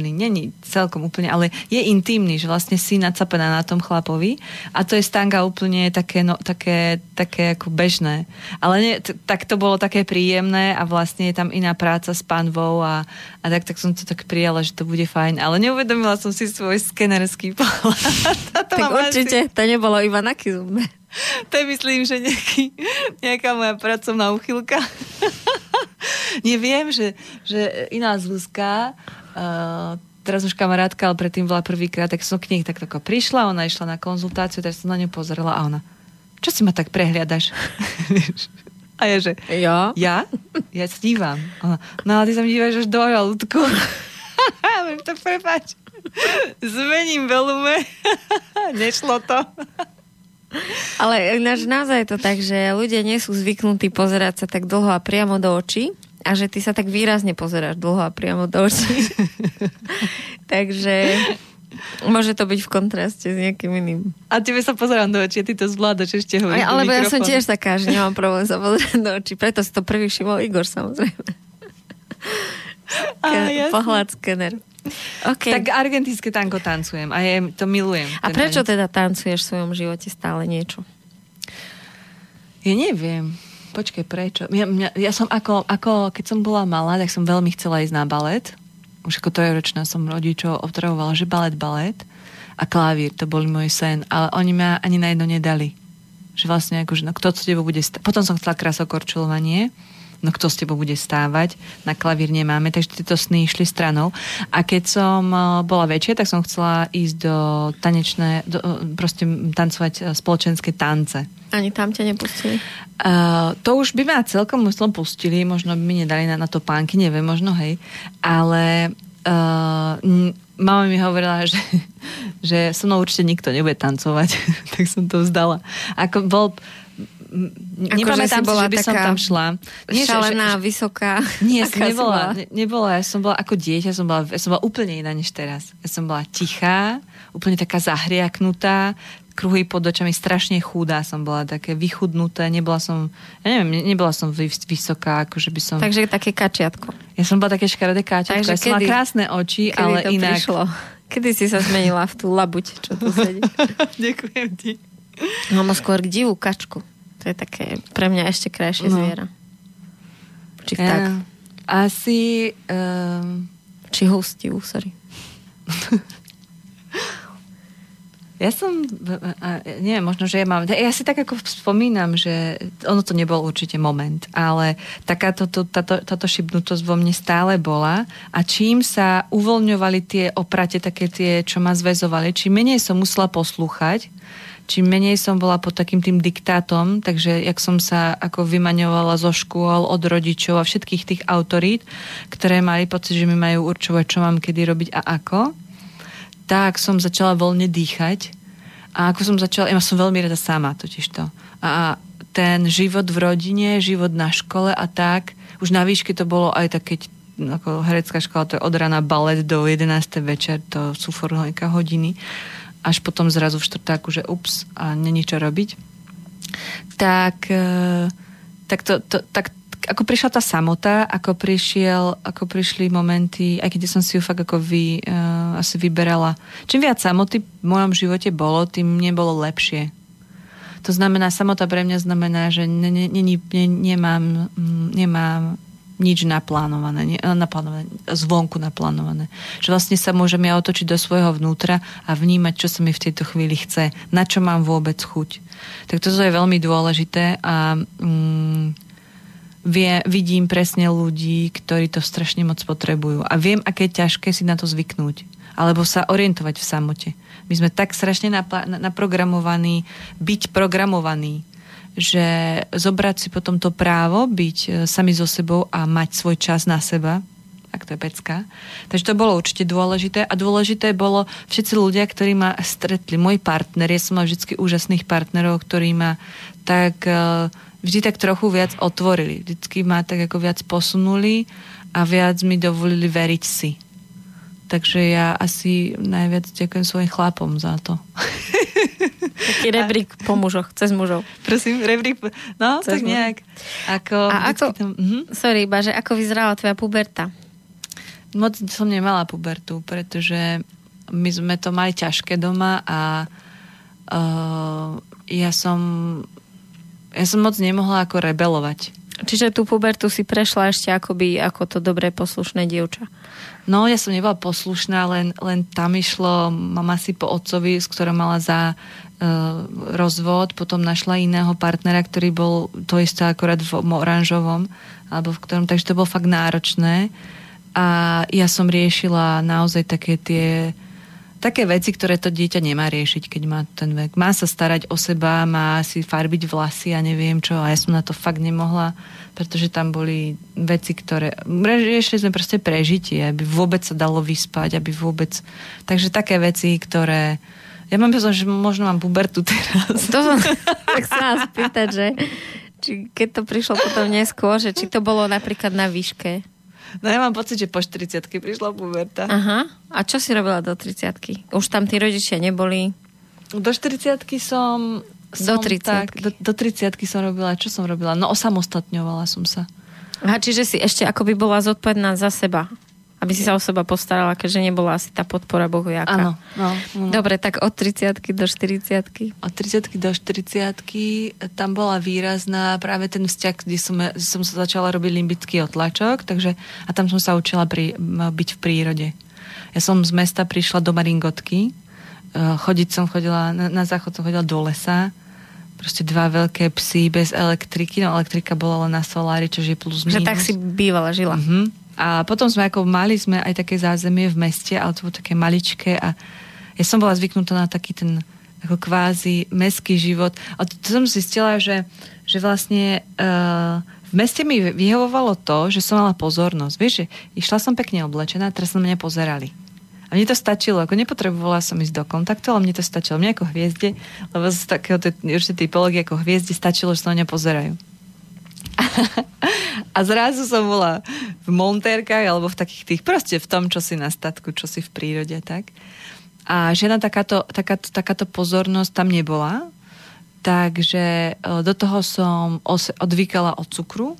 není celkom úplne, ale je intimný, že vlastne si nacapená na tom chlapovi. A to je stanga úplne také ako bežné. Ale nie, tak to bolo také príjemné a vlastne je tam iná práca s panvou a tak som to tak prijala, že to bude fajn. Ale neuvedomila som si svoj skenerský tak určite, to nebolo iba na Kizumbe. To je, myslím, že nejaká moja pracovná úchylka. Neviem, že iná Zuzka, teraz už kamarátka, ale predtým bola prvýkrát, tak som k nej tak prišla, ona išla na konzultáciu, tak som na ňu pozrela a ona, čo si ma tak prehliadaš? A ja, že ja sa dívam. Ona, no ale ty sa mi dívaš až do žalúdku. To prepáč. Zmením volume. Nešlo to. Ale naozaj je to tak, že ľudia nie sú zvyknutí pozerať sa tak dlho a priamo do očí a že ty sa tak výrazne pozeráš dlho a priamo do očí. Takže môže to byť v kontraste s niekým iným. A tebe sa pozerám do očí, ty to zvládaš ešte hovoriť do mikrofónu. Alebo ja som tiež taká, že nemám problém sa pozerať do očí. Preto si to prvý všimol Igor, samozrejme. Pohľad skener. Okay. Tak argentínske tango tancujem a to milujem. A prečo teda tancuješ v svojom živote stále niečo? Ja neviem. Počkaj, prečo? Ja som ako keď som bola malá, tak som veľmi chcela ísť na balet. Už ako trojročná som rodičov obtravovala, že balet a klavír, to boli môj sen, ale oni ma ani na jedno nedali. Že vlastne akože, no kto s tebou bude stávať? Potom som chcela krasokorčuľovanie. No kto s tebou bude stávať, na klavír nemáme, takže tieto sny išli stranou. A keď som bola väčšia, tak som chcela ísť do proste tancovať spoločenské tance. Ani tam ťa nepustili? To už by ma celkom myslím pustili, možno by mi nedali na to pánky, neviem, možno hej. Ale mama mi hovorila, že so mnou určite nikto nebude tancovať, tak som to vzdala. Nepamätám si, že by som tam šla. Šalená, vysoká. Nie, nebola. Ja som bola ako dieťa, ja som bola úplne iná než teraz. Ja som bola tichá, úplne taká zahriaknutá, kruhy pod očami, strašne chudá som bola, také vychudnuté, nebola som vysoká, akože by som... Takže také kačiatko. Ja som bola také škaredé kačiatko. Takže ja som mala krásne oči, ale inak... Kedy si sa zmenila v tú labuť, čo tu sedí? Ďakujem ti. Mám skôr k divú kačku. To je také pre mňa ešte krajšie zviera. Či tak. Asi... Či hustiu, sorry. Ja som... Nie, možno, že ja mám... Ja si tak ako spomínam, že ono to nebol určite moment, ale takáto táto šibnutosť vo mne stále bola a čím sa uvoľňovali tie oprate, také tie, čo ma zväzovali, čím menej som musela poslúchať, čím menej som bola pod takým tým diktátom, takže jak som sa ako vymaňovala zo škôl, od rodičov a všetkých tých autorít, ktoré mali pocit, že mi majú určovať, čo mám kedy robiť a ako, tak som začala voľne dýchať a ako som začala, ja som veľmi rada sama totižto. A ten život v rodine, život na škole a tak, už na výške to bolo aj tak, keď ako herecká škola, to je od rana balet do 11. večer, to sú forhojka hodiny, až potom zrazu v štvrtáku, že ups, a není čo robiť. Tak ako prišla tá samota, ako prišli momenty, aj keď som si ju fakt ako asi vyberala. Čím viac samoty v mojom živote bolo, tým nebolo lepšie. To znamená, samota pre mňa znamená, že nemám nič naplánované, zvonku naplánované. Že vlastne sa môžem ja otočiť do svojho vnútra a vnímať, čo sa mi v tejto chvíli chce, na čo mám vôbec chuť. Tak toto je veľmi dôležité a vidím presne ľudí, ktorí to strašne moc potrebujú. A viem, aké je ťažké si na to zvyknúť. Alebo sa orientovať v samote. My sme tak strašne naprogramovaní byť programovaní, že zobrať si potom to právo byť sami so sebou a mať svoj čas na seba. Ak to je pecka. Takže to bolo určite dôležité. A dôležité bolo všetci ľudia, ktorí ma stretli. Moji partneri, ja som mal vždy úžasných partnerov, ktorí ma tak... vždy tak trochu viac otvorili. Vždycky ma tak ako viac posunuli a viac mi dovolili veriť si. Takže ja asi najviac ďakujem svojim chlapom za to. Taký rebrík po mužoch, cez mužov. Prosím, rebrík, no cez tak mužov. Nejak. Sorry, iba, že ako vyzerala tvoja puberta? Moc som nemala pubertu, pretože my sme to mali ťažké doma a ja som moc nemohla ako rebelovať. Čiže tú pubertu si prešla ešte ako to dobré poslušné dievča. No, ja som nebola poslušná, len tam išlo mama si po otcovi, s ktorou mala za rozvod, potom našla iného partnera, ktorý bol to isté akorát v oranžovom, alebo v ktorom, takže to bolo fakt náročné. A ja som riešila naozaj také veci, ktoré to dieťa nemá riešiť, keď má ten vek. Má sa starať o seba, má si farbiť vlasy a neviem čo. A ja som na to fakt nemohla, pretože tam boli veci, ktoré... Riešili sme proste prežitie, aby vôbec sa dalo vyspať, aby vôbec... Takže také veci, ktoré... Ja mám pocit, že možno mám pubertu teraz. Tak sa vás pýtať, že či keď to prišlo potom neskôr, že či to bolo napríklad na výške... No ja mám pocit, že po 40-ky prišla puberta. Aha. A čo si robila do 30-ky? Už tam tí rodičia neboli? Do 40-ky som... Do 30-ky. Tak, do 30-ky som robila. Čo som robila? No osamostatňovala som sa. Aha, čiže si ešte akoby bola zodpovedná za seba. Aby si sa o seba postarala, keďže nebola asi tá podpora bohujaká. Áno. No. Dobre, tak od 30-ky do 40-ky. Od 30-ky do 40-ky tam bola výrazná práve ten vzťah, kde som sa začala robiť limbický otlačok, takže a tam som sa učila byť v prírode. Ja som z mesta prišla do Maringotky, na záchod som chodila do lesa, proste dva veľké psy bez elektriky, no elektrika bola len na solári, čo je plus minus. Že tak si bývala, žila. Mhm. A potom mali sme aj také zázemie v meste, ale to bolo také maličké a ja som bola zvyknutá na taký ten ako kvázi mestský život. A to som zistila, že vlastne v meste mi vyhovovalo to, že som mala pozornosť. Vieš, že išla som pekne oblečená, teraz na mňa pozerali. A mne to stačilo, ako nepotrebovala som ísť do kontaktu, ale mne to stačilo. Mne ako hviezde, lebo z takého typológie ako hviezde stačilo, že sa na mňa pozerajú. A zrazu som bola v montérkach alebo v takých tých, proste v tom, čo si na statku, čo si v prírode, tak. A žiadna takáto pozornosť tam nebola. Takže do toho som odvykala od cukru.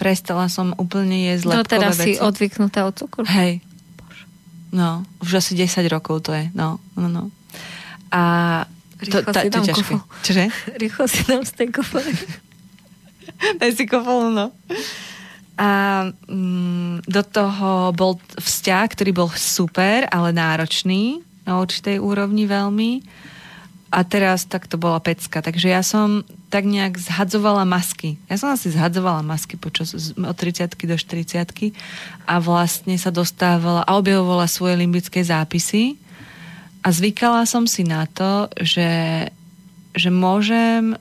Prestala som úplne jesť lepkové veci. No teraz si odvyknutá od cukru. Hej. Bože. No, už asi 10 rokov to je. No. A Rýchlo si dám kofol. Čože? Rýchlo si dám z tej kofoly. Daj si kofolu, no. A do toho bol vzťah, ktorý bol super, ale náročný na určitej úrovni veľmi. A teraz tak to bola pecka. Takže ja som tak nejak zhadzovala masky. Ja som asi zhadzovala masky počas od 30-ky do 40-ky a vlastne sa dostávala a objavovala svoje limbické zápisy a zvykala som si na to, že môžem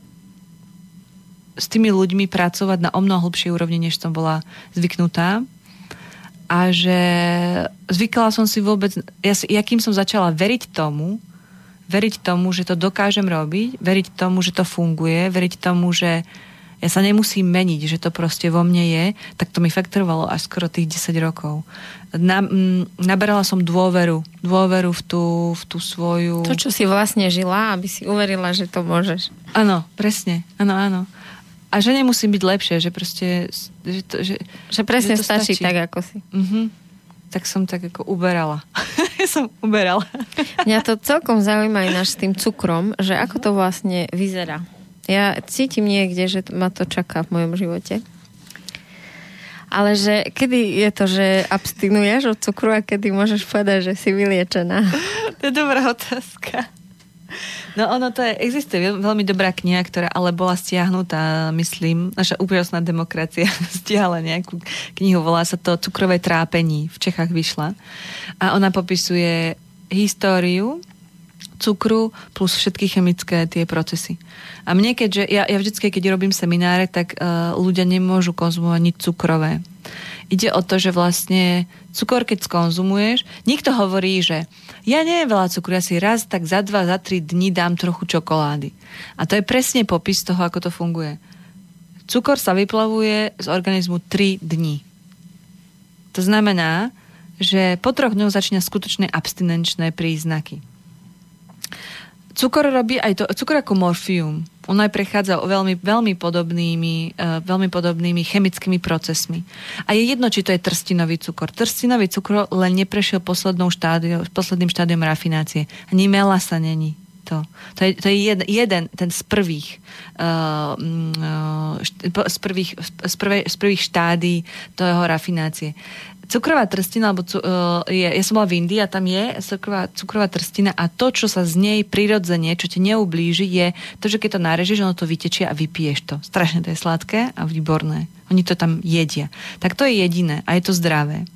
s tými ľuďmi pracovať na omnoho hlbšej úrovni, než som bola zvyknutá. A že zvykala som si vôbec... Ja kým som začala veriť tomu, že to dokážem robiť, veriť tomu, že to funguje, veriť tomu, že ja sa nemusím meniť, že to proste vo mne je, tak to mi fakt trvalo až skoro tých 10 rokov. Naberala som dôveru v tú svoju... To, čo si vlastne žila, aby si uverila, že to môžeš. Áno, presne. Áno. A že nemusím byť lepšie, že proste... Že presne že stačí tak, ako si. Mhm. Tak som tak ako uberala. Mňa to celkom zaujíma ináč s tým cukrom, že ako to vlastne vyzerá. Ja cítim niekde, že ma to čaká v mojom živote. Ale že kedy je to, že abstinuješ od cukru a kedy môžeš povedať, že si vyliečená? To je dobrá otázka. No ono to je, existuje veľmi dobrá kniha, ktorá ale bola stiahnutá, myslím, naša úžasná demokracia stiahla nejakú knihu, volá sa to Cukrové trápení, v Čechách vyšla. A ona popisuje históriu cukru plus všetky chemické tie procesy. A mne, keďže ja vždycky, keď robím semináre, tak ľudia nemôžu konzumovať nič cukrové. Ide o to, že vlastne cukor, keď skonzumuješ, niekto hovorí, že ja neviem veľa cukru, ja si raz tak za 2, za 3 dní dám trochu čokolády. A to je presne popis toho, ako to funguje. Cukor sa vyplavuje z organizmu 3 dní. To znamená, že po 3 dňoch začína skutočné abstinenčné príznaky. Cukor robí aj to, cukor ako morfium. On aj prechádza veľmi podobnými chemickými procesmi. A je jedno, či to je trstinový cukor. Trstinový cukor len neprešiel posledným štádiom rafinácie. Ani mela sa není to. To je jeden ten z prvých štádií toho rafinácie. Cukrová trstina, ja som bola v Indii a tam je cukrová trstina a to, čo sa z nej prirodzene, čo ti neublíži, je to, že keď to narežeš, ono to vytečie a vypiješ to. Strašne to je sladké a výborné. Oni to tam jedia. Tak to je jediné a je to zdravé.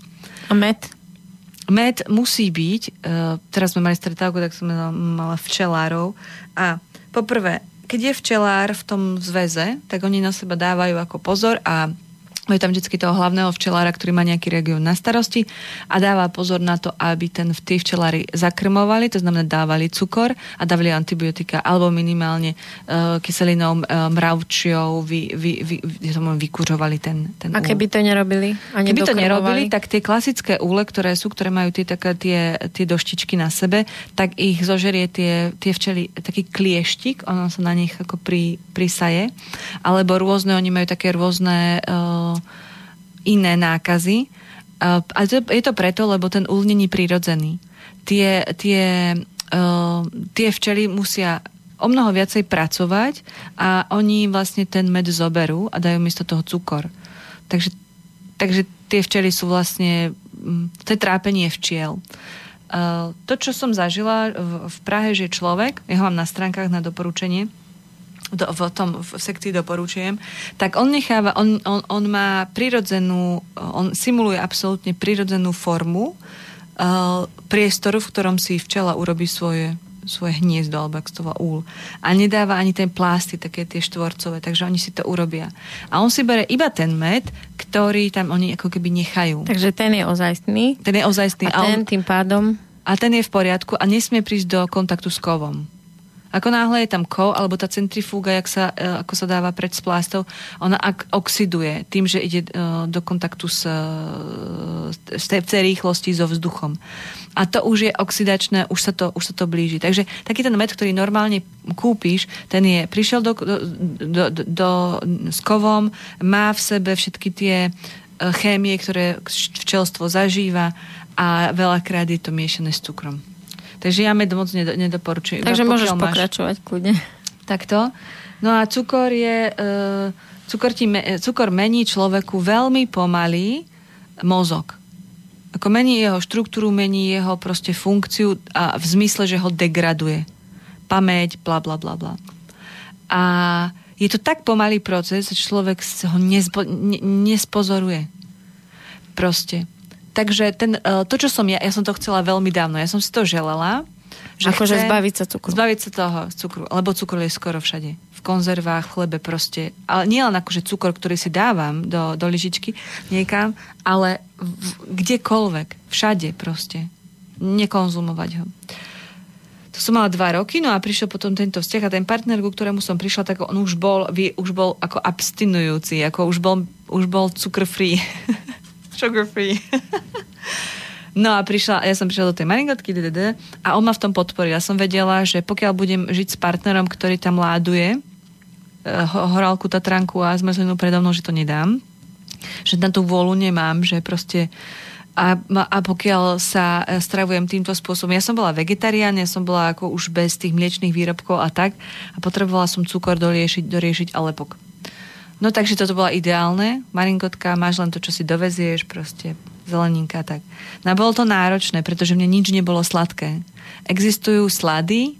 A med? Med musí byť, teraz sme mali stretávku, tak som mala včelárov a poprvé, keď je včelár v tom zveze, tak oni na seba dávajú ako pozor a je tam vždycky toho hlavného včelára, ktorý má nejaký región na starosti a dáva pozor na to, aby tí včelári zakrmovali, to znamená dávali cukor a dávali antibiotika alebo minimálne kyselinou mravčiou vykužovali ten úl. A keby to nerobili? Keby to nerobili, tak tie klasické úle, ktoré majú tie doštičky na sebe, tak ich zožerie tie včely, taký klieštik, ono sa na nich ako prisaje, alebo oni majú také rôzne iné nákazy. A je to preto, lebo ten úl není prirodzený. Tie včely musia o mnoho viacej pracovať a oni vlastne ten med zoberú a dajú miesto toho cukor. Takže tie včely sú vlastne to je trápenie včiel. To, čo som zažila v Prahe, že človek, ja ho mám na stránkach na doporučenie, v sekcii doporučujem, tak on necháva, on má prirodzenú, on simuluje absolútne prirodzenú formu priestoru, v ktorom si včela urobí svoje hniezdo, alebo ak to volá úl. A nedáva ani ten plasty, také tie štvorcové, takže oni si to urobia. A on si bere iba ten med, ktorý tam oni ako keby nechajú. Takže ten je ozajstný. A ten tým pádom? A ten je v poriadku a nesmie prísť do kontaktu s kovom. Ako náhle je tam kov, alebo tá centrifúga, ako sa dáva pred splástou, ona oxiduje tým, že ide do kontaktu v tej rýchlosti so vzduchom. A to už je oxidačné, už sa to blíži. Takže taký ten med, ktorý normálne kúpiš, ten je, prišiel s kovom, má v sebe všetky tie chémie, ktoré včelstvo zažíva a veľakrát je to miešané s cukrom. Takže ja med moc nedoporučujem. Takže môžeš pokračovať kľudne. Takto. No a cukor je... Cukor mení človeku veľmi pomaly mozog. Ako mení jeho štruktúru, mení jeho proste funkciu a v zmysle, že ho degraduje. Pamäť, bla, bla, bla, bla. A je to tak pomalý proces, že človek ho nespozoruje. Proste. Takže to, čo som ja som to chcela veľmi dávno. Ja som si to želala. Akože zbaviť sa cukru. Zbaviť sa toho cukru. Lebo cukru je skoro všade. V konzervách, v chlebe proste. Ale nie len akože cukor, ktorý si dávam do lyžičky niekam, ale kdekoľvek. Všade proste. Nekonzumovať ho. To som mala 2 roky, no a prišiel potom tento vzťah a ten partner, ku ktorému som prišla, tak on už bol ako abstinujúci, ako už bol cukr free. Sugar free. No a ja som prišla do tej maringotky a on ma v tom podporil. Ja som vedela, že pokiaľ budem žiť s partnerom, ktorý tam láduje horálku, tatranku a zmrzlinu predo mnou, že to nedám. Že na tú vôľu nemám, že proste a pokiaľ sa stravujem týmto spôsobom. Ja som bola vegetarián, ja som bola ako už bez tých mliečných výrobkov a tak. A potrebovala som cukor doriešiť a lepok. No takže toto bola ideálne. Maringotka, máš len to, čo si dovezieš, proste zeleninka a tak. No a bolo to náročné, pretože mne nič nebolo sladké. Existujú slady.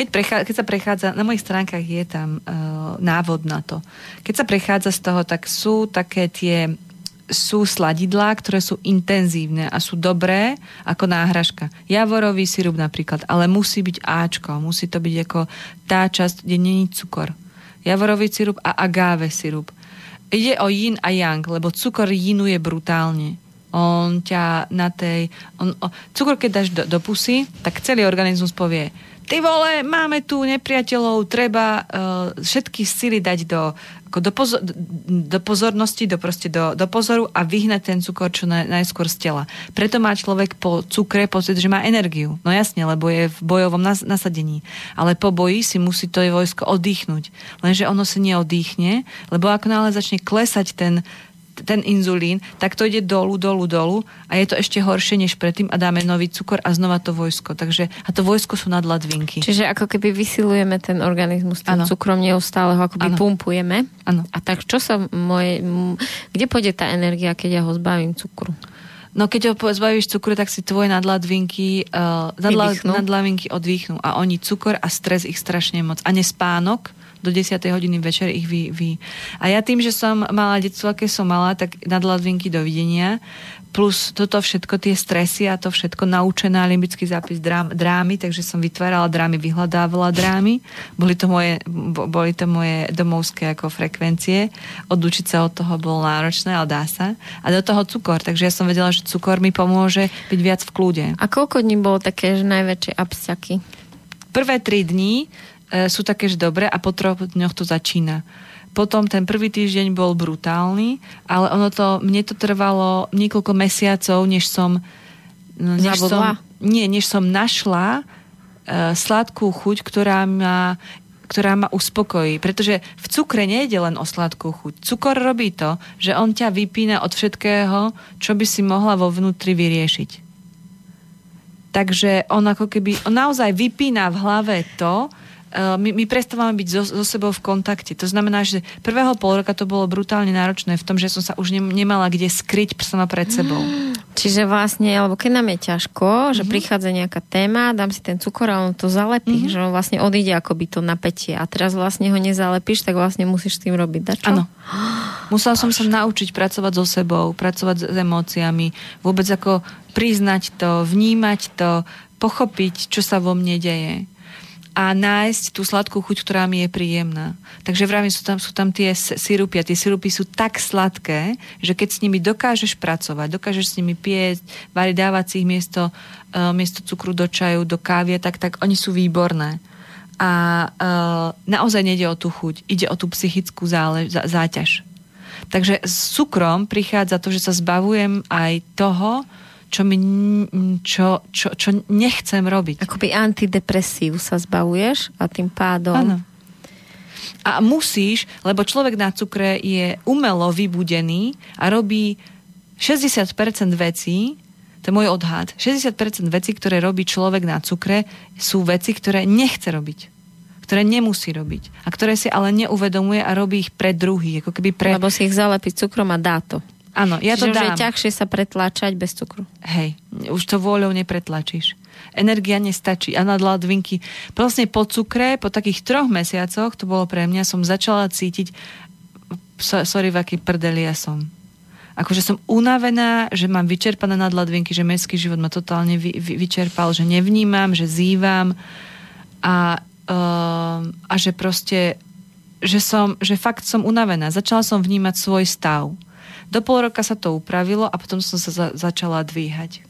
Keď sa prechádza, na mojich stránkach je tam návod na to. Keď sa prechádza z toho, tak sú sladidlá, ktoré sú intenzívne a sú dobré ako náhražka. Javorový sirup napríklad, ale musí byť áčko, musí to byť ako tá časť, kde nie je cukor. Javorový sirup a agáve sirup. Ide o yin a yang, lebo cukor yinuje brutálne. Cukor keď dáš do pusy, tak celý organizmus povie: ty vole, máme tu nepriateľov, treba všetky sily dať do pozornosti, do pozoru a vyhnať ten cukor čo najskôr z tela. Preto má človek po cukre pocit, že má energiu. No jasne, lebo je v bojovom nasadení. Ale po boji si musí to vojsko oddychnúť. Lenže ono si neoddychne, lebo ako náhle začne klesať ten inzulín, tak to ide dolu a je to ešte horšie než predtým a dáme nový cukor a znova to vojsko. Takže, a to vojsko sú nadladvinky. Čiže ako keby vysilujeme ten organizmus tým cukrom, neustále ho akoby pumpujeme. Ano. A tak čo sa kde pôjde tá energia, keď ja ho zbavím cukru? No keď ho zbavíš cukru, tak si tvoje nadladvinky odvýchnú a oni cukor a stres ich strašne moc. A nespánok do 10. hodiny večer ich A ja tým, že som mala detstvo, aké som mala, tak nadladvinky dovidenia, plus toto všetko, tie stresy a to všetko, naučená limbický zápis drámy, takže som vytvárala drámy, vyhľadávala drámy. Boli to moje domovské ako frekvencie. Odučiť sa od toho bolo náročné, ale dá sa. A do toho cukor, takže ja som vedela, že cukor mi pomôže byť viac v kľude. A koľko dní bolo také, že najväčšie absťaky? Prvé 3 dní sú také, že dobre a po 3 dňoch to začína. Potom ten prvý týždeň bol brutálny, ale mne to trvalo niekoľko mesiacov, než som našla sladkú chuť, ktorá ma uspokojí. Pretože v cukre nejde len o sladkú chuť. Cukor robí to, že on ťa vypína od všetkého, čo by si mohla vo vnútri vyriešiť. Takže on naozaj vypína v hlave to, my prestávame byť so sebou v kontakte. To znamená, že prvého pol roka to bolo brutálne náročné v tom, že som sa už nemala kde skryť sama pred sebou. Čiže vlastne, alebo keď nám je ťažko, že prichádza nejaká téma, dám si ten cukor a on to zalepí, že on vlastne odíde akoby to napätie a teraz vlastne ho nezalepíš, tak vlastne musíš s tým robiť dačo? Áno. Musela som sa naučiť pracovať so sebou, pracovať s emóciami, vôbec ako priznať to, vnímať to, pochopiť, čo sa vo mne deje a nájsť tú sladkú chuť, ktorá mi je príjemná. Takže vravím, sú tam tie sirupy a tie sirupy sú tak sladké, že keď s nimi dokážeš pracovať, dokážeš s nimi piecť, dávať si ich miesto cukru do čaju, do kávy, tak oni sú výborné. A naozaj nejde o tú chuť, ide o tú psychickú záťaž. Takže s cukrom prichádza to, že sa zbavujem aj toho, čo nechcem robiť. Akoby antidepresív sa zbavuješ a tým pádom... Áno. A musíš, lebo človek na cukre je umelo vybudený a robí 60% vecí, To je môj odhad. 60% vecí, ktoré robí človek na cukre, sú veci, ktoré nechce robiť, ktoré nemusí robiť a ktoré si ale neuvedomuje a robí ich pre druhých. Ako keby pre... Lebo si ich zalepí cukrom a dá to. Áno, ja to dám. Čiže je ťažšie sa pretláčať bez cukru. Hej, už to vôľou nepretlačíš. Energia nestačí. A na dladvinky. Vlastne po cukre, po takých 3 mesiacoch, to bolo pre mňa, som začala cítiť, sorry, v aký prdeli ja som. Akože som unavená, že mám vyčerpané nadladvinky, že mestský život ma totálne vyčerpal, že nevnímam, že zývam a že proste, že fakt som unavená. Začala som vnímať svoj stav. Do pol roka sa to upravilo a potom som sa začala dvíhať.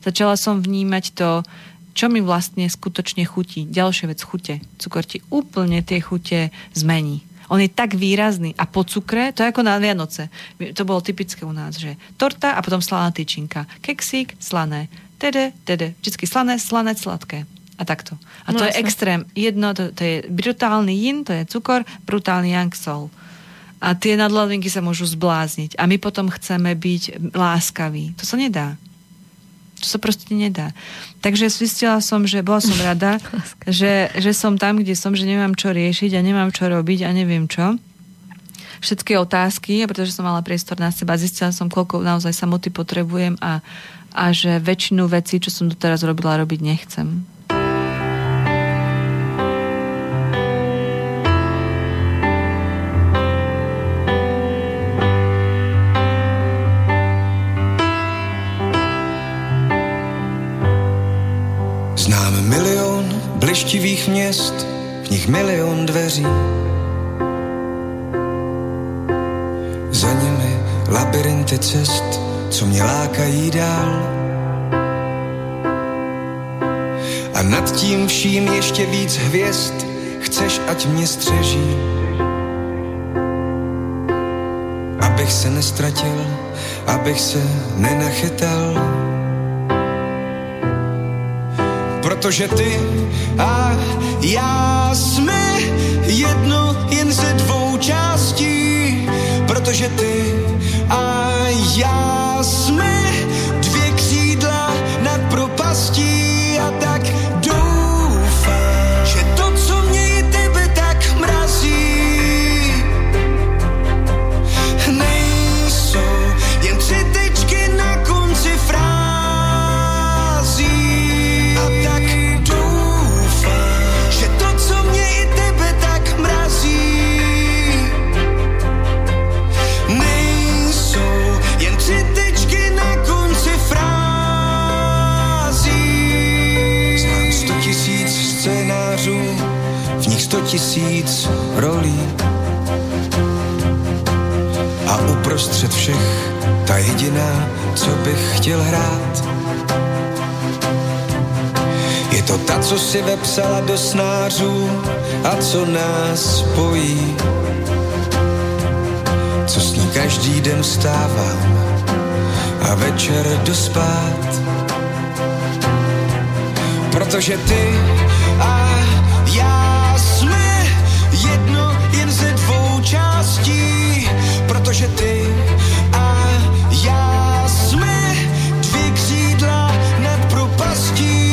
Začala som vnímať to, čo mi vlastne skutočne chutí. Ďalšia vec, chute. Cukor ti úplne tie chute zmení. On je tak výrazný. A po cukre, to je ako na Vianoce. To bolo typické u nás, že torta a potom slaná tyčinka. Keksík, slané. Tede. Vždycky slané, sladké. A takto. A to je extrém. Jedno, to je brutálny yin, to je cukor, brutálny yang, sol. A tie nadladvinky sa môžu zblázniť. A my potom chceme byť láskaví. To sa nedá. To sa proste nedá. Takže zistila som, že bola som rada, že som tam, kde som, že nemám čo riešiť a nemám čo robiť a neviem čo. Všetky otázky, pretože som mala priestor na seba, zistila som, koľko naozaj samoty potrebujem a že väčšinu vecí, čo som doteraz robila, robiť nechcem. Znám milion blištivých měst, v nich milion dveří. Za nimi labyrinty cest, co mě lákají dál. A nad tím vším ještě víc hvězd, chceš, ať mě střeží. Abych se nestratil, abych se nenachytal. Protože ty a já jsme jedno jen ze dvou částí. Protože ty a já jsme dvě křídla nad propastí. A tak doufám, že to, co mě i tebe tak mrazí, nejsou jen 3 tečky na konci frází. A tak doufám, že to, co mě i tebe tak mrazí, nejsou jen 3 tečky na konci frází. Znám 100 000 scénářů, v nich 100 000 rolí. A uprostřed všech ta jediná, co bych chtěl hrát, je to ta, co si vepsala do snářů a co nás spojí. Co s ní každý den vstávám a večer jdu spát. Protože ty a já jsme jedno jen ze dvou částí. Protože ty a já jsme dvě křídla nad propastí.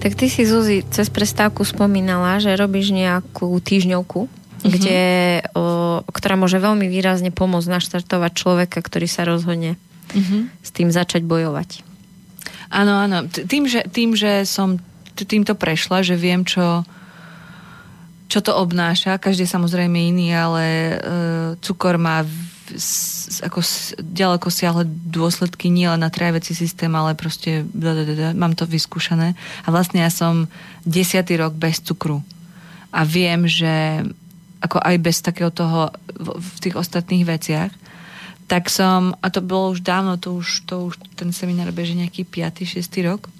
Tak ty si, Zuzi, cez prestávku spomínala, že robíš nejakú týždňovku, kde, ktorá môže veľmi výrazne pomôcť naštartovať človeka, ktorý sa rozhodne s tým začať bojovať. Áno, áno. Tým, že som týmto prešla, že viem, čo to obnáša. Každý je samozrejme iný, ale cukor má ako ďaleko siahle dôsledky nie len na tráviaci systém, ale proste mám to vyskúšané. A vlastne ja som 10. rok bez cukru. A viem, že ako aj bez takého toho v tých ostatných veciach, tak som, a to bolo už dávno, to už ten seminár beží nejaký 5. 6. rok.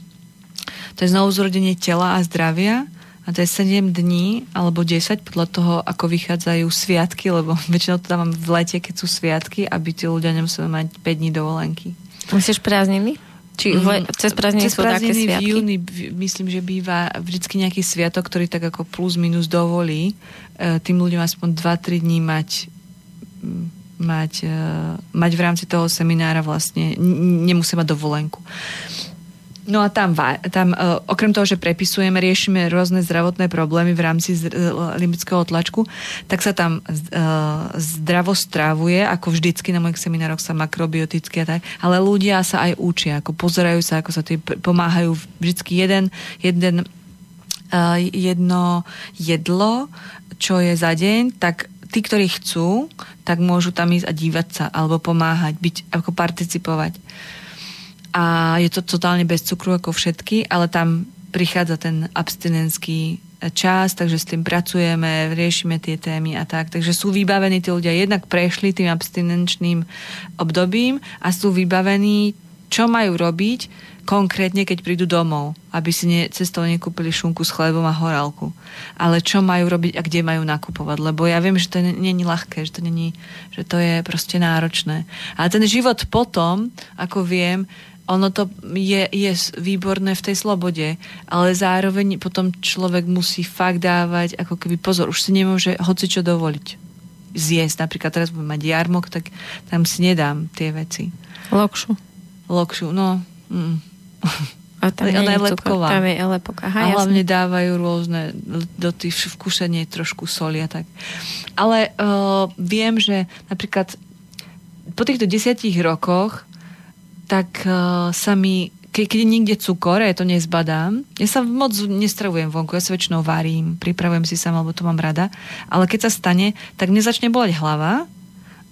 To je znovuzrodenie tela a zdravia. A to je 7 dní, alebo 10, podľa toho, ako vychádzajú sviatky, lebo väčšinou to dávam v lete, keď sú sviatky, aby tí ľudia nemuseli mať 5 dní dovolenky. Myslíš prázdniny? Či cez prázdniny sú také sviatky? V júni, myslím, že býva vždycky nejaký sviatok, ktorý tak ako plus minus dovolí tým ľuďom aspoň 2-3 dní mať v rámci toho seminára vlastne, nemusia mať dovolenku. No a tam okrem toho, že prepisujeme, riešime rôzne zdravotné problémy v rámci limbického tlačku, tak sa tam zdravo strávuje, ako vždycky na mojich seminároch sa makrobioticky a tak, ale ľudia sa aj učia, ako pozerajú sa, ako sa tým pomáhajú vždycky jedno jedlo, čo je za deň, tak tí, ktorí chcú, tak môžu tam ísť a dívať sa, alebo pomáhať, ako participovať. A je to totálne bez cukru ako všetky, ale tam prichádza ten abstinenský čas, takže s tým pracujeme, riešime tie témy a tak. Takže sú vybavení tí ľudia, jednak prešli tým abstinenčným obdobím a sú vybavení, čo majú robiť konkrétne, keď prídu domov, aby si cestou nekúpili šunku s chlebom a horálku. Ale čo majú robiť a kde majú nakupovať, lebo ja viem, že to nie je ľahké, že to je proste náročné. Ale ten život potom, ako viem, ono to je výborné v tej slobode, ale zároveň potom človek musí fakt dávať ako keby pozor, už si nemôže hocičo dovoliť zjesť. Napríklad teraz budem mať jarmok, tak tam si nedám tie veci. Lokšu, no. A tam ona je lepková. Tam je lepok. Aha, a hlavne jasne. Dávajú rôzne do tých vkušení trošku soli a tak. Ale viem, že napríklad po týchto 10 rokoch tak sa mi, keď niekde cukor, ja to nezbadám, ja sa moc nestravujem vonku, ja sa väčšinou varím, pripravujem si sama, lebo to mám rada, ale keď sa stane, tak nezačne boleť hlava,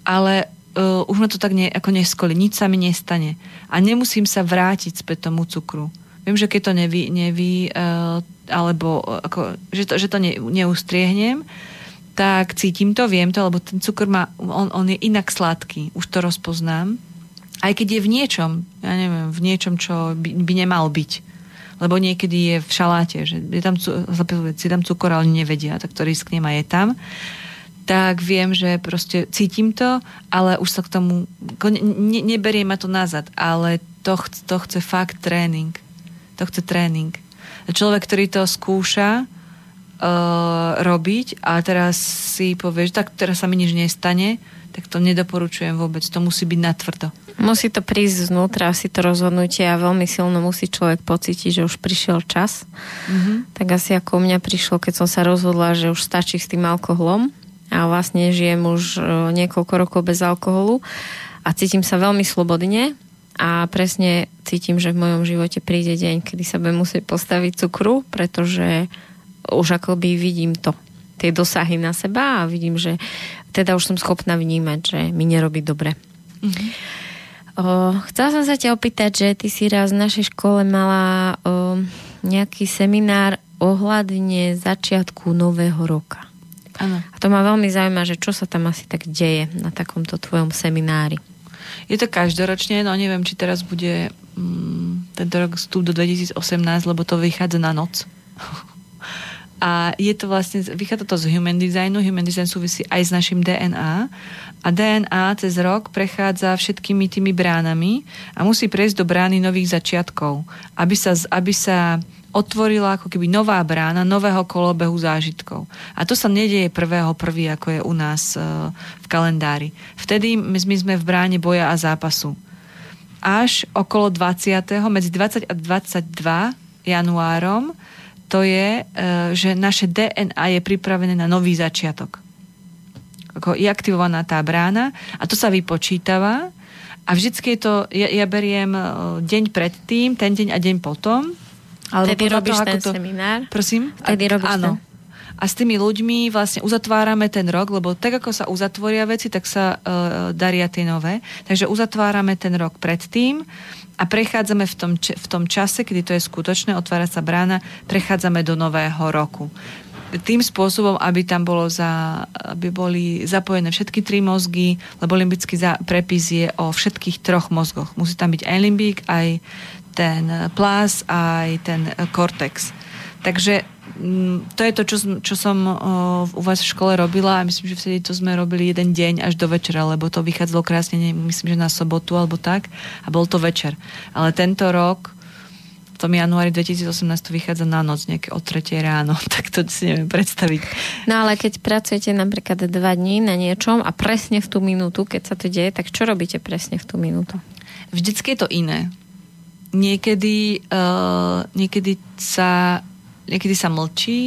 ale už ma to tak neskolí, nič sa mi nestane. A nemusím sa vrátiť späť tomu cukru. Viem, že keď to neustriehnem, tak cítim to, viem to, lebo ten cukor má, on je inak sladký, už to rozpoznám. Aj keď je v niečom, ja neviem, čo by nemal byť. Lebo niekedy je v šaláte, že je tam, si tam cukor, ale nevedia, tak to risknem a je tam. Tak viem, že proste cítim to, ale už sa k tomu, neberie ma to nazad, ale to chce fakt tréning. To chce tréning. Človek, ktorý to skúša robiť a teraz si povie, že tak teraz sa mi nič nestane, tak to nedoporučujem vôbec. To musí byť natvrdo. Musí to prísť znútra, asi to rozhodnutie a veľmi silno musí človek pocítiť, že už prišiel čas. Tak asi ako u mňa prišlo, keď som sa rozhodla, že už stačí s tým alkoholom a vlastne žijem už niekoľko rokov bez alkoholu a cítim sa veľmi slobodne a presne cítim, že v mojom živote príde deň, kedy sa budem musieť postaviť cukru, pretože už akoby vidím tie dosahy na seba a vidím, že teda už som schopná vnímať, že mi nerobí dobre. Chcela som sa ťa opýtať, že ty si raz v našej škole mala nejaký seminár ohľadne začiatku nového roka. Ano. A to ma veľmi zaujíma, že čo sa tam asi tak deje na takomto tvojom seminári. Je to každoročne, no neviem, či teraz bude tento rok vstup do 2018, lebo to vychádza na noc. A je to vlastne, vychádza to z human designu. Human design súvisí aj s našim DNA. A DNA cez rok prechádza všetkými tými bránami a musí prejsť do brány nových začiatkov, aby sa otvorila ako keby nová brána nového kolobehu zážitkov. A to sa nedieje 1.1., ako je u nás v kalendári. Vtedy my sme v bráne boja a zápasu. Až okolo 20., medzi 20 a 22 januárom, to je, že naše DNA je pripravené na nový začiatok. Ako je aktivovaná tá brána a to sa vypočítava a vždycky to, ja beriem deň predtým, ten deň a deň potom. Vtedy robíš toho, ten seminár? Prosím? Vtedy robíš áno. Ten? A s tými ľuďmi vlastne uzatvárame ten rok, lebo tak, ako sa uzatvoria veci, tak sa daria tie nové. Takže uzatvárame ten rok predtým a prechádzame v tom čase, kedy to je skutočné, otvára sa brána, prechádzame do nového roku. Tým spôsobom, aby tam aby boli zapojené všetky tri mozgy, lebo limbický prepis je o všetkých troch mozgoch. Musí tam byť aj limbík, aj ten plás, aj ten kortex. Takže to je to, čo som u vás v škole robila a myslím, že vtedy to sme robili jeden deň až do večera, lebo to vychádzalo krásne, myslím, že na sobotu alebo tak a bol to večer. Ale tento rok v tom januári 2018 to vychádza na noc, nejaké o 3:00 ráno, tak to si neviem predstaviť. No ale keď pracujete napríklad 2 dní na niečom a presne v tú minútu, keď sa to deje, tak čo robíte presne v tú minútu? Vždycky je to iné. Niekedy sa mlčí,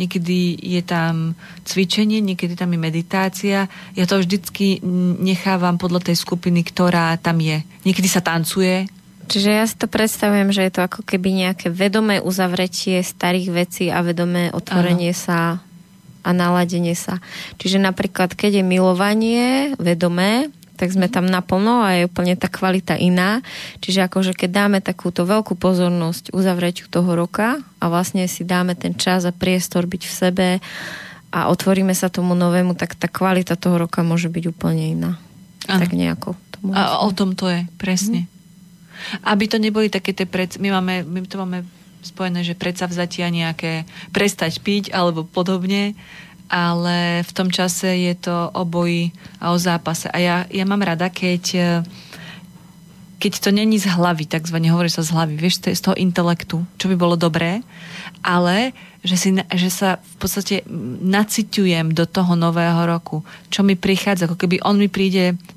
niekedy je tam cvičenie, niekedy tam je meditácia. Ja to vždycky nechávam podľa tej skupiny, ktorá tam je. Niekedy sa tancuje. Čiže ja si to predstavujem, že je to ako keby nejaké vedomé uzavretie starých vecí a vedomé otvorenie ano. Sa a naladenie sa. Čiže napríklad, keď je milovanie vedomé, tak sme tam naplno a je úplne tá kvalita iná. Čiže akože keď dáme takúto veľkú pozornosť uzavreťu toho roka a vlastne si dáme ten čas a priestor byť v sebe a otvoríme sa tomu novému, tak tá kvalita toho roka môže byť úplne iná. Ano. Tak nejako. A o tom to je, presne. Aby to neboli také tie my to máme spojené, že predsavzatia nejaké prestať piť alebo podobne, ale v tom čase je to o boji a o zápase. A ja mám rada, keď to není z hlavy, takzvané hovorí sa z hlavy, vieš, z toho intelektu, čo by bolo dobré, ale že sa v podstate naciťujem do toho nového roku, čo mi prichádza, ako keby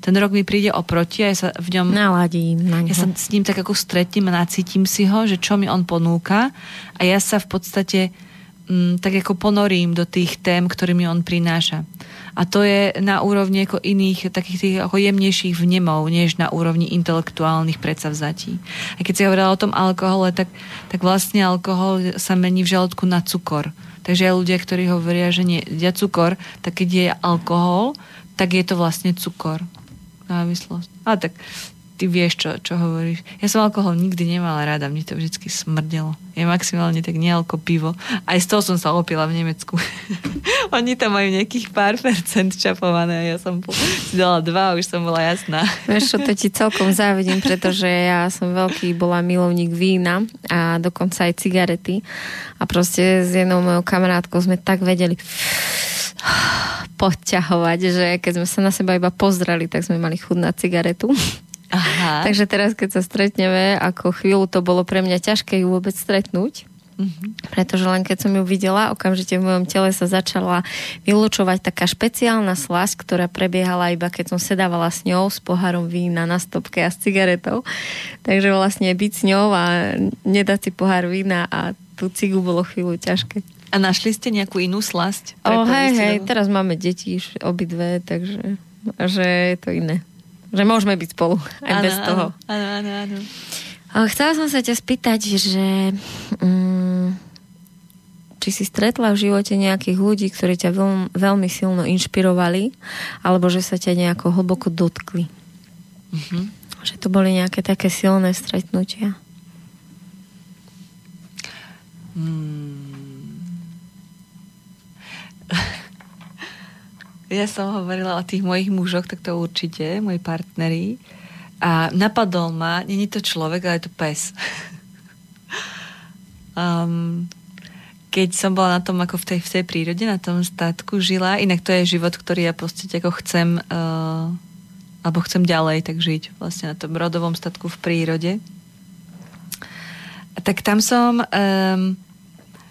ten rok mi príde oproti a ja sa v ňom naladím na ňo. Ja sa s ním tak ako stretím a nacítim si ho, že čo mi on ponúka a ja sa v podstate tak ako ponorím do tých tém, ktorými on prináša. A to je na úrovni ako iných takých tých ako jemnejších vnemov, než na úrovni intelektuálnych predsavzatí. A keď si hovorila o tom alkohole, tak vlastne alkohol sa mení v žalúdku na cukor. Takže aj ľudia, ktorí hovoria, že jedia cukor, tak keď je alkohol, tak je to vlastne cukor. Závislosť. A tak ty vieš, čo hovoríš. Ja som alkohol nikdy nemala rada, mne to vždycky smrdelo. Je maximálne tak nealko pivo. Aj z toho som sa opila v Nemecku. Oni tam majú nejakých pár percent čapované a ja som si dala 2 a už som bola jasná. Vieš čo, to ti celkom závidím, pretože ja som bola milovník vína a dokonca aj cigarety. A proste s jednou mojou kamarátkou sme tak vedeli podťahovať, že keď sme sa na seba iba pozreli, tak sme mali chuť na cigaretu. Aha. Takže teraz, keď sa stretneme, ako chvíľu to bolo pre mňa ťažké ju vôbec stretnúť, pretože len keď som ju videla, okamžite v mojom tele sa začala vylučovať taká špeciálna slasť, ktorá prebiehala iba keď som sedávala s ňou s pohárom vína na stopke a s cigaretou. Takže vlastne byť s ňou a nedať si pohár vína a tú cigu bolo chvíľu ťažké. A našli ste nejakú inú slasť? Hej, teraz máme deti obidve, takže že je to iné. Že môžeme byť spolu, aj bez toho. Áno. Chcela som sa ťa spýtať, že či si stretla v živote nejakých ľudí, ktorí ťa veľmi silno inšpirovali, alebo že sa ťa nejako hlboko dotkli. Uh-huh. Že to boli nejaké také silné stretnutia. Ja som hovorila o tých mojich mužoch, tak to určite, moji partneri. A napadol ma, nie je to človek, ale je to pes. Keď som bola na tom, ako v tej prírode, na tom státku žila, inak to je život, ktorý ja proste ako chcem, alebo chcem ďalej tak žiť, vlastne na tom rodovom státku v prírode. A tak tam som...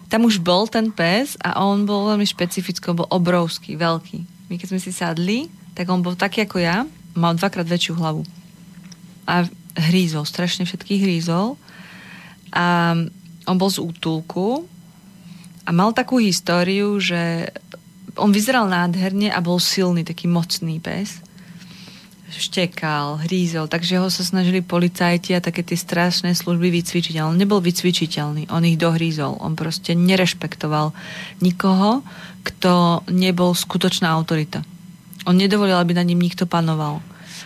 tam už bol ten pes a on bol veľmi špecifický, bol obrovský, veľký. My keď sme si sadli, tak on bol taký ako ja, mal 2-krát väčšiu hlavu. A hrízol, strašne všetkých hrízol. A On bol z útulku a mal takú históriu, že on vyzeral nádherne a bol silný, taký mocný pes. Štekal, hrízol, takže ho sa snažili policajti a také tie strašné služby vycvičiť, ale on nebol vycvičiteľný, on ich dohrízol, on proste nerešpektoval nikoho, kto nebol skutočná autorita. On nedovolil, aby na ním nikto panoval.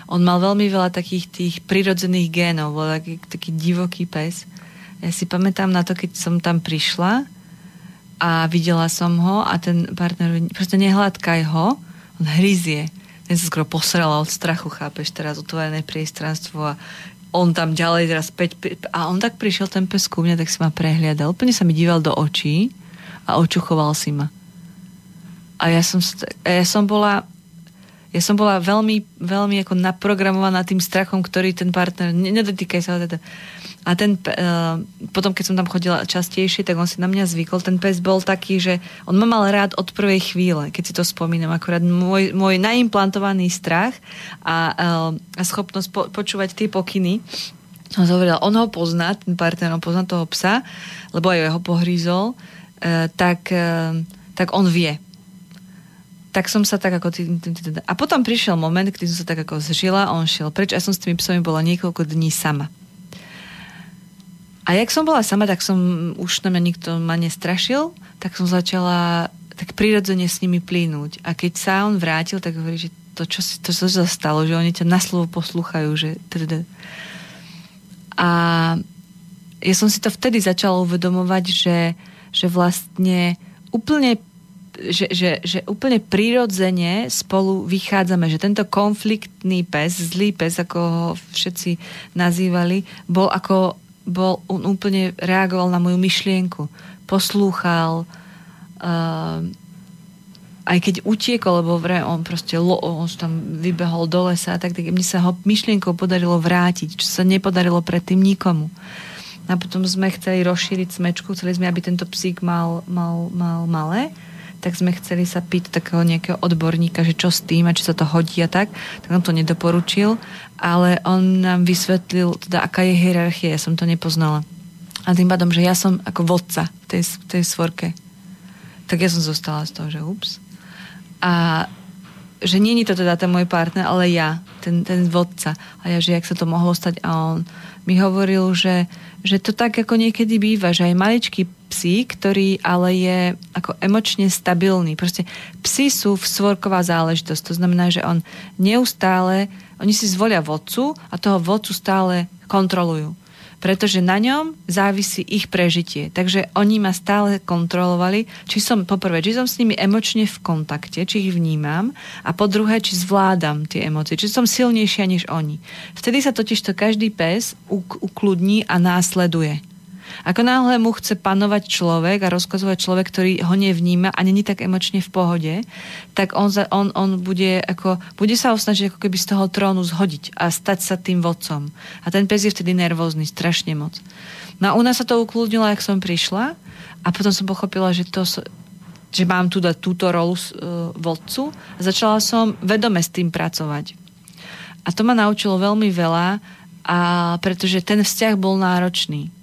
On mal veľmi veľa takých tých prirodzených génov, bol taký divoký pes. Ja si pamätám na to, keď som tam prišla a videla som ho a ten partner, proste nehladkaj ho, on hryzie. Ja som skoro posrela od strachu, chápeš, teraz otvorené priestranstvo a on tam ďalej teraz päť a on tak prišiel ten pes ku mne, tak si ma prehliadal. Úplne sa mi díval do očí a očuchoval si ma. A ja som bola veľmi, veľmi ako naprogramovaná tým strachom, ktorý ten partner... Nedotýkaj sa ho teda. A ten... potom, keď som tam chodila častejšie, tak on si na mňa zvykol. Ten pes bol taký, že on ma mal rád od prvej chvíle, keď si to spomínam. Akurát môj naimplantovaný strach a schopnosť počúvať tie pokyny. Som hovorila, on ho pozná, ten partner, on pozná toho psa, lebo aj ho pohrízol, tak on vie. Tak som sa tak ako... A potom prišiel moment, kedy som sa tak ako zžila, on šiel preč a som s tými psami bola niekoľko dní sama. A jak som bola sama, tak som už na mňa nikto ma nestrašil, tak som začala tak prirodzene s nimi plynúť. A keď sa on vrátil, tak hovorí, že to čo sa stalo, že oni ťa na slovo poslúchajú, že... A ja som si to vtedy začala uvedomovať, že vlastne úplne že úplne prirodzene spolu vychádzame, že tento konfliktný pes, zlý pes, ako ho všetci nazývali, bol on úplne reagoval na moju myšlienku. Poslúchal, aj keď utiekol, lebo on proste on tam vybehol do lesa a tak mne sa ho myšlienkou podarilo vrátiť, čo sa nepodarilo predtým nikomu. A potom sme chceli rozšíriť smečku, chceli sme, aby tento psík mal malé, tak sme chceli sa pýtať takého nejakého odborníka, že čo s tým a či sa to hodí a tak nám to nedoporučil, ale on nám vysvetlil, teda aká je hierarchia, ja som to nepoznala. A tým pádom, že ja som ako vodca v tej svorke. Tak ja som zostala z toho, že ups. A že nie je to teda ten môj partner, ale ja, ten vodca. A ja, že jak sa to mohlo stať a on mi hovoril, že to tak ako niekedy býva, že aj maličký psík, ktorý ale je ako emočne stabilný. Proste psi sú svorková záležitosť. To znamená, že on neustále, oni si zvolia vodcu a toho vodcu stále kontrolujú. Pretože na ňom závisí ich prežitie. Takže oni ma stále kontrolovali, či som s nimi emočne v kontakte, či ich vnímam a po druhé, či zvládam tie emócie, či som silnejšia než oni. Vtedy sa totiž to každý pes ukludní a následuje. Ako náhle mu chce panovať človek a rozkazovať človek, ktorý ho nevníma a není tak emočne v pohode, tak on bude sa osnažiť ako keby z toho trónu zhodiť a stať sa tým vodcom. A ten pes je vtedy nervózny, strašne moc. No a u nás sa to ukludnilo, jak som prišla a potom som pochopila, že mám túto rolu vodcu a začala som vedome s tým pracovať. A to ma naučilo veľmi veľa, pretože ten vzťah bol náročný.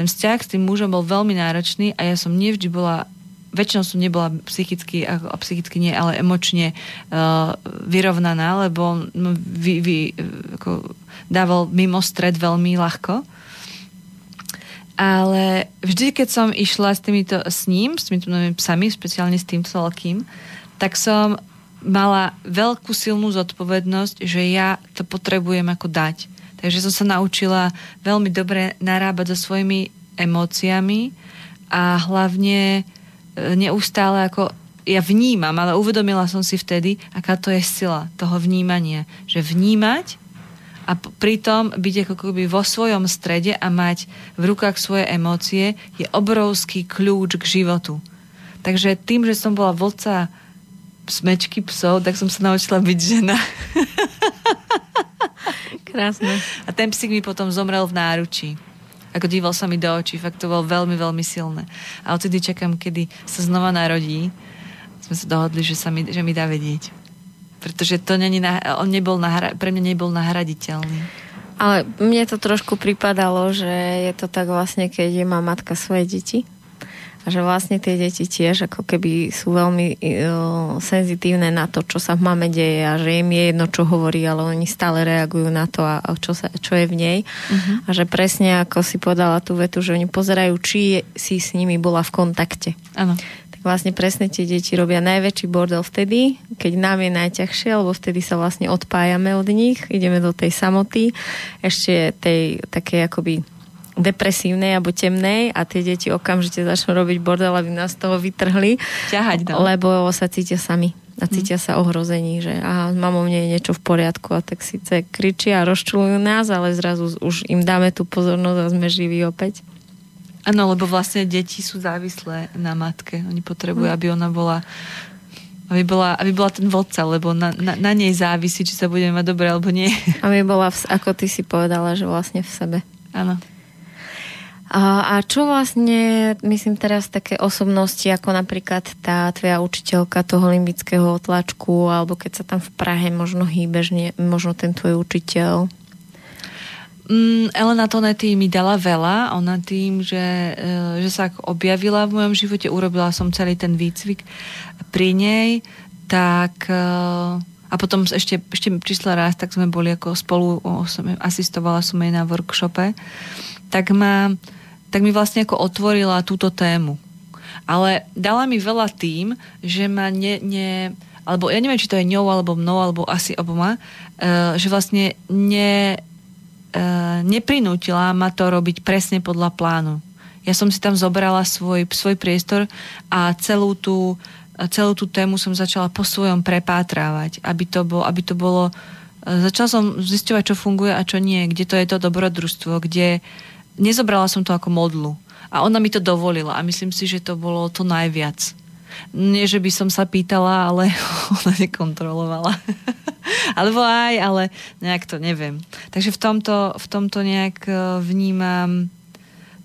Ten vzťah s tým mužom bol veľmi náročný a ja som nevždy bola, väčšinou som nebola psychicky nie, ale emočne vyrovnaná, lebo ako dával mimo stred veľmi ľahko. Ale vždy, keď som išla s týmito novými psami, speciálne s týmto veľkým, tak som mala veľkú silnú zodpovednosť, že ja to potrebujem ako dať. Takže som sa naučila veľmi dobre narábať so svojimi emóciami a hlavne neustále ako ja vnímam, ale uvedomila som si vtedy, aká to je sila toho vnímania. Že vnímať a pritom byť ako keby vo svojom strede a mať v rukách svoje emócie je obrovský kľúč k životu. Takže tým, že som bola vodca smečky psov, tak som sa naučila byť žena. Krásne. A ten psík mi potom zomrel v náručí. Ako díval sa mi do očí. Fakt to bolo veľmi, veľmi silné. A odtedy čakám, kedy sa znova narodí. Sme sa dohodli, že mi dá vedieť. Pretože to pre mňa nebol nahraditeľný. Ale mne to trošku pripadalo, že je to tak vlastne, keď má matka svoje deti. A že vlastne tie deti tiež ako keby sú veľmi senzitívne na to, čo sa v mame deje a že im je jedno, čo hovorí, ale oni stále reagujú na to, a čo je v nej. Uh-huh. A že presne ako si podala tú vetu, že oni pozerajú, či si s nimi bola v kontakte. Áno. Tak vlastne presne tie deti robia najväčší bordel vtedy, keď nám je najťažšie, lebo vtedy sa vlastne odpájame od nich, ideme do tej samoty, ešte tej takej akoby depresívnej alebo temnej, a tie deti okamžite začnú robiť bordel, aby nás z toho vytrhli. Ťahať, no. Lebo sa cítia sami a cítia sa ohrození, že aha, mamo, mne je niečo v poriadku, a tak síce kričia a rozčulujú nás, ale zrazu už im dáme tú pozornosť a sme živí opäť. Áno, lebo vlastne deti sú závislé na matke. Oni potrebujú, aby ona bola aby bola ten vodca, lebo na nej závisí, či sa budeme mať dobre alebo nie. Aby bola, ako ty si povedala, že vlastne v sebe. Áno. A čo vlastne, myslím teraz, také osobnosti, ako napríklad tá tvoja učiteľka toho limbického otlačku, alebo keď sa tam v Prahe možno hýbeš, možno ten tvoj učiteľ? Elena Tonetti mi dala veľa. Ona tým, že sa objavila v mojom živote, urobila som celý ten výcvik pri nej, tak... A potom ešte prišla raz, tak sme boli ako spolu, asistovala som jej na workshope. Tak mi vlastne ako otvorila túto tému. Ale dala mi veľa tým, že ma alebo ja neviem, či to je ňou, alebo mnou, alebo asi oboma, že vlastne neprinútila ma to robiť presne podľa plánu. Ja som si tam zobrala svoj priestor a celú tú tému som začala po svojom prepátrávať, aby to bolo... Začala som zisťovať, čo funguje a čo nie, kde to je to dobrodružstvo, kde... Nezobrala som to ako modlu. A ona mi to dovolila a myslím si, že to bolo to najviac. Nie, že by som sa pýtala, ale ona nekontrolovala. Alebo aj, ale nejak to neviem. Takže v tomto nejak vnímam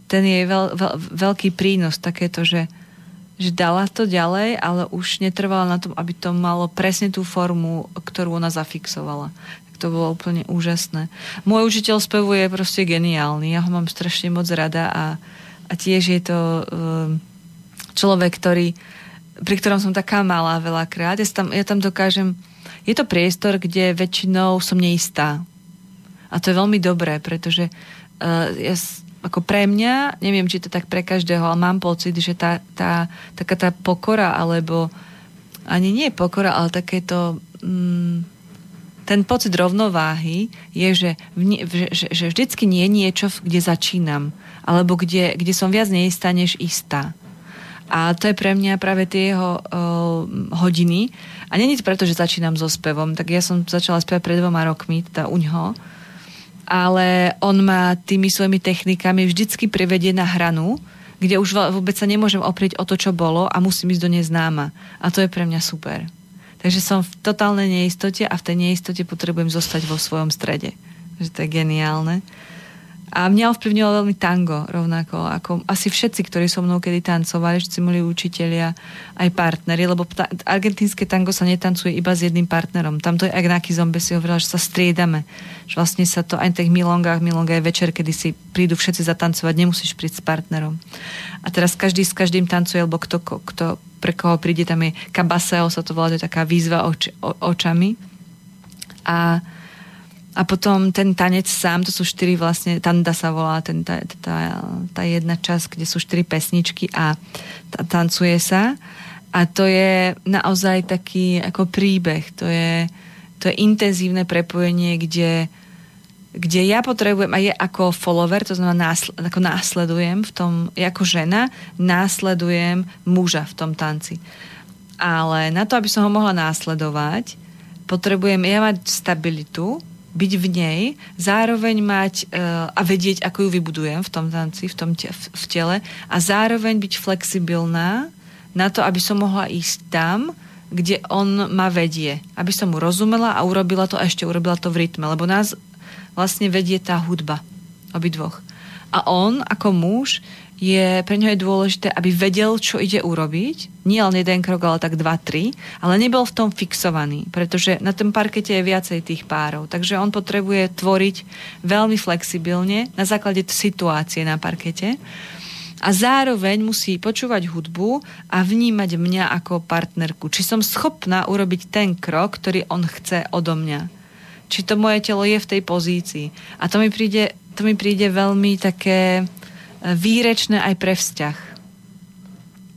ten jej veľký prínos, takéto, že dala to ďalej, ale už netrvala na tom, aby to malo presne tú formu, ktorú ona zafixovala. To bolo úplne úžasné. Môj učiteľ spevu je proste geniálny. Ja ho mám strašne moc rada a tiež je to človek, pri ktorom som taká malá veľakrát. Ja tam dokážem... Je to priestor, kde väčšinou som neistá. A to je veľmi dobré, pretože ako pre mňa, neviem, či to tak pre každého, ale mám pocit, že taká tá pokora, alebo ani nie pokora, ale takéto... Ten pocit rovnováhy je, že vždycky nie je niečo, kde začínam. Alebo kde som viac neistá, než istá. A to je pre mňa práve tie jeho hodiny. A nie je to preto, že začínam so spevom. Tak ja som začala spievať pred 2 rokmi, teda u ňoho. Ale on ma tými svojimi technikami vždycky privedie na hranu, kde už vôbec sa nemôžem oprieť o to, čo bolo, a musím ísť do neznáma. A to je pre mňa super. Takže som v totálnej neistote a v tej neistote potrebujem zostať vo svojom strede. Takže to je geniálne. A mňa ovplyvnilo veľmi tango rovnako, ako asi všetci, ktorí so mnou kedy tancovali, všetci moji učitelia, aj partneri, lebo argentínske tango sa netancuje iba s jedným partnerom. Tamto je Agnaki Zombe si hovorila, že sa striedame. Že vlastne sa to aj v tých milongách je večer, kedy si prídu všetci zatancovať, nemusíš prísť s partnerom. A teraz každý s každým tancuje, lebo kto pre koho príde, tam je kabaseo, sa to volá, to je taká výzva očami. A potom ten tanec sám, to sú 4 vlastne, tanda sa volá, tá jedna časť, kde sú 4 pesničky a tancuje sa. A to je naozaj taký ako príbeh, to je intenzívne prepojenie, kde ja potrebujem, a je ako follower, to znamená, ako následujem v tom, ako žena, následujem muža v tom tanci. Ale na to, aby som ho mohla následovať, potrebujem ja mať stabilitu, byť v nej, zároveň mať a vedieť, ako ju vybudujem v tom tanci, v tele, a zároveň byť flexibilná na to, aby som mohla ísť tam, kde on ma vedie. Aby som mu rozumela a urobila to v rytme, lebo nás vlastne vedie tá hudba obidvoch. A on, ako muž, pre ňo je dôležité, aby vedel, čo ide urobiť. Nie len jeden krok, ale tak 2, 3. Ale nebol v tom fixovaný, pretože na tom parkete je viacej tých párov. Takže on potrebuje tvoriť veľmi flexibilne na základe situácie na parkete. A zároveň musí počúvať hudbu a vnímať mňa ako partnerku. Či som schopná urobiť ten krok, ktorý on chce odo mňa. Či to moje telo je v tej pozícii. A to mi príde veľmi také výrečné aj pre vzťah.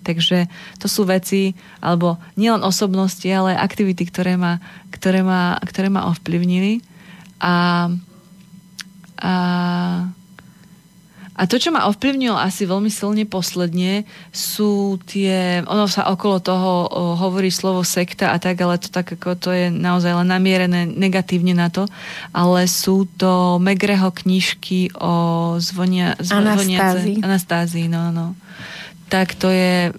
Takže to sú veci, alebo nielen osobnosti, ale aktivity, ktoré ma ovplyvnili. A to, čo ma ovplyvnilo asi veľmi silne posledne, sú tie... Ono sa okolo toho hovorí slovo sekta a tak, ale to tak ako to je naozaj len namierené negatívne na to. Ale sú to Megreho knižky o Anastázii. No. Tak to je...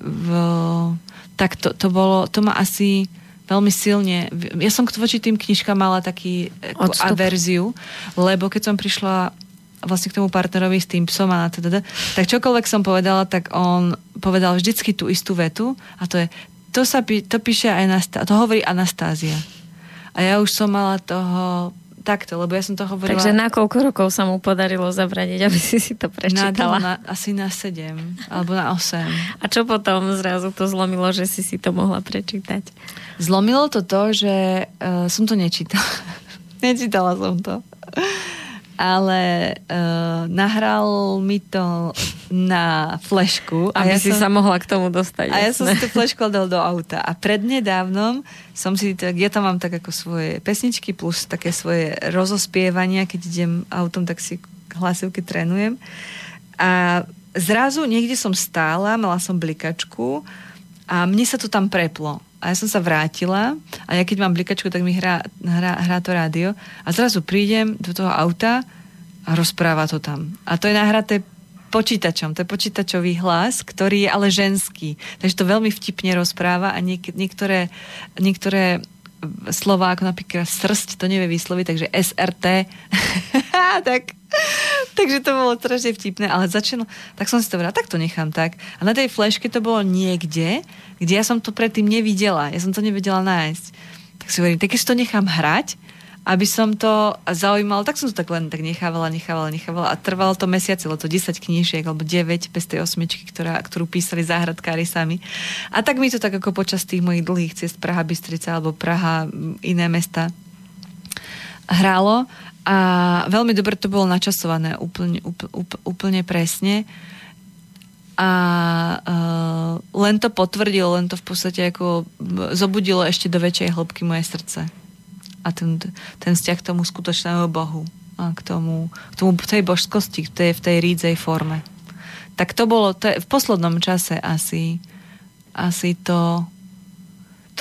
Tak to bolo... To ma asi... veľmi silne. Ja som voči tým knižkám mala taký averziu, lebo keď som prišla vlastne k tomu partnerovi s tým psom a tak čokoľvek som povedala, tak on povedal vždycky tú istú vetu a to je, to píše aj, to hovorí Anastázia. A ja už som mala toho takto, lebo ja som to hovorila... Takže na koľko rokov sa mu podarilo zabraniť, aby si to prečítala? Asi na 7, alebo na 8. A čo potom zrazu to zlomilo, že si to mohla prečítať? Zlomilo to to, že som to nečítala. Nečítala som to. Ale nahral mi to na flešku. Aby si sa mohla k tomu dostať. A ja som si tú flešku dal do auta. A prednedávnom som si, ja tam mám tak ako svoje pesničky plus také svoje rozospievania, keď idem autom, tak si hlasivky trénujem. A zrazu niekde som stála, mala som blikačku a mne sa to tam preplo. A ja som sa vrátila a ja keď mám blikačku, tak mi hrá to rádio a zrazu prídem do toho auta a rozpráva to tam. A to je nahraté počítačom. To je počítačový hlas, ktorý je ale ženský. Takže to veľmi vtipne rozpráva a niektoré slova, ako napríklad srst, to nevie vysloviť, takže SRT. Tak... Takže to bolo strašne vtipné, ale tak som si to vrala, tak to nechám tak. A na tej fleške to bolo niekde, kde ja som to predtým nevidela. Ja som to nevedela nájsť. Tak si hovorím, tak keď to nechám hrať, aby som to zaujímala, tak som to tak len tak nechávala a trvalo to mesiace, lebo to 10 knížiek, alebo 9 bez tej osmičky, ktorú písali záhradkári sami. A tak mi to tak ako počas tých mojich dlhých ciest Praha Bystrica, alebo Praha iné mesta hrálo. A veľmi dobre to bolo načasované, úplne presne. A len to potvrdilo, len to v podstate ako zobudilo ešte do väčšej hĺbky moje srdce. A ten vzťah k tomu skutočnému Bohu. A k tomu tej božskosti, v tej rídzej forme. Tak to bolo v poslednom čase asi to,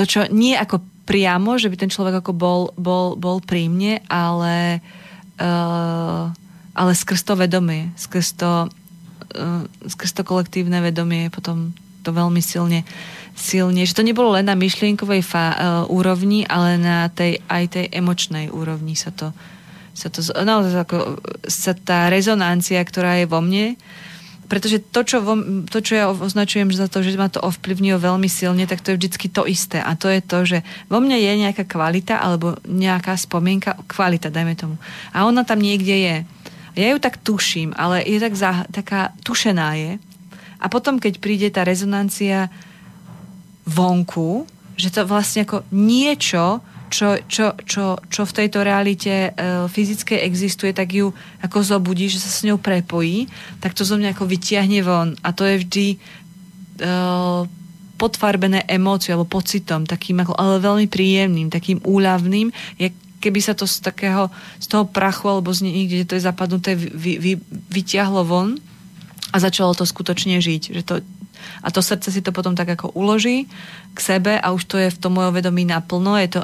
čo nie ako priamo, že by ten človek ako bol pri mne, ale skrz to vedomie, skrz to kolektívne vedomie potom to veľmi silne, že to nebolo len na myšlienkovej úrovni, ale na tej emočnej úrovni sa tá rezonancia, ktorá je vo mne, pretože to, čo ja označujem za to, že ma to ovplyvnilo veľmi silne, tak to je vždycky to isté. A to je to, že vo mne je nejaká kvalita alebo nejaká spomienka, kvalita, dajme tomu. A ona tam niekde je. Ja ju tak tuším, ale je taká tušená je. A potom, keď príde tá rezonancia vonku, že to vlastne ako niečo, čo v tejto realite fyzickej existuje, tak ju ako zobudí, že sa s ňou prepojí, tak to zo mňa ako vytiahne von. A to je vždy podfarbené emóciou alebo pocitom, takým ako, ale veľmi príjemným, takým úľavným, keby sa to z toho prachu alebo z niekde, kde to je zapadnuté, vytiahlo von a začalo to skutočne žiť. A to srdce si to potom tak ako uloží k sebe a už to je v tom mojom vedomí naplno, je to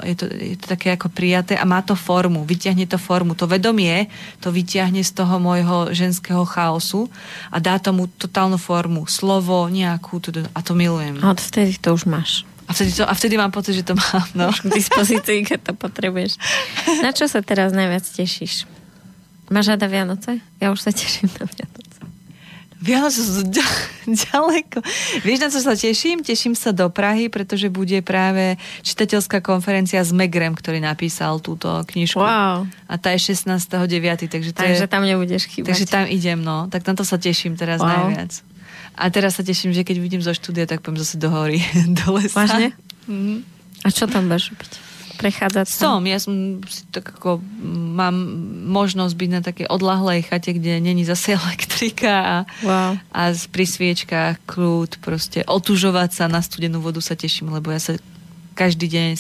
také ako prijaté a má to formu, vyťahne to formu. To vedomie to vyťahne z toho mojho ženského chaosu a dá tomu totálnu formu, slovo nejakú a to milujem. A vtedy to už máš. A vtedy mám pocit, že to mám. No. Už k dispozícii, keď to potrebuješ. Na čo sa teraz najviac tešíš? Máš rada Vianoce? Ja už sa teším na Vianoce. Vianoce sú ďaleko. Vieš, na čo sa teším? Teším sa do Prahy, pretože bude práve čitateľská konferencia s Megrem, ktorý napísal túto knižku. Wow. A tá je 16.9. Takže tam nebudeš chýbať. Takže tam idem, no. Tak na to sa teším teraz najviac. A teraz sa teším, že keď vidím zo štúdia, tak pôjdem zase do hory, do lesa. Vážne? Mm-hmm. A čo tam budeš robiť? Prechádzať som. Ja som tak ako, mám možnosť byť na takej odlahlej chate, kde není zase elektrika a pri sviečkách kľud, proste otužovať sa, na studenú vodu sa teším, lebo ja sa každý deň,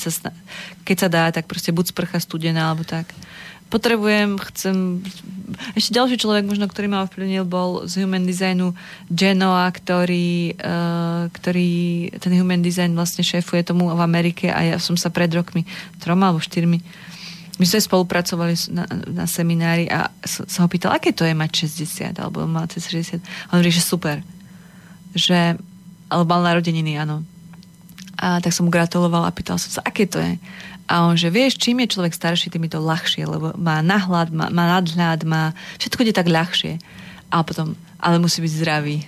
keď sa dá, tak proste buď sprcha studená, alebo tak. Chcem... Ešte ďalší človek možno, ktorý ma ovplyvnil, bol z Human Designu Genoa, ktorý ten Human Design vlastne šéfuje tomu v Amerike a ja som sa pred rokmi 3 alebo 4 my sme spolupracovali na seminári a som ho pýtal, aké to je mať 60 alebo mal cez 60. A on hovorí, že super. Že... alebo mal narodeniny, áno. A tak som mu gratuloval a pýtal som sa, aké to je. A on, že vieš, čím je človek starší, tým je to ľahšie, lebo má nahľad, má nadhľad, má... Všetko je tak ľahšie. A potom, ale musí byť zdravý.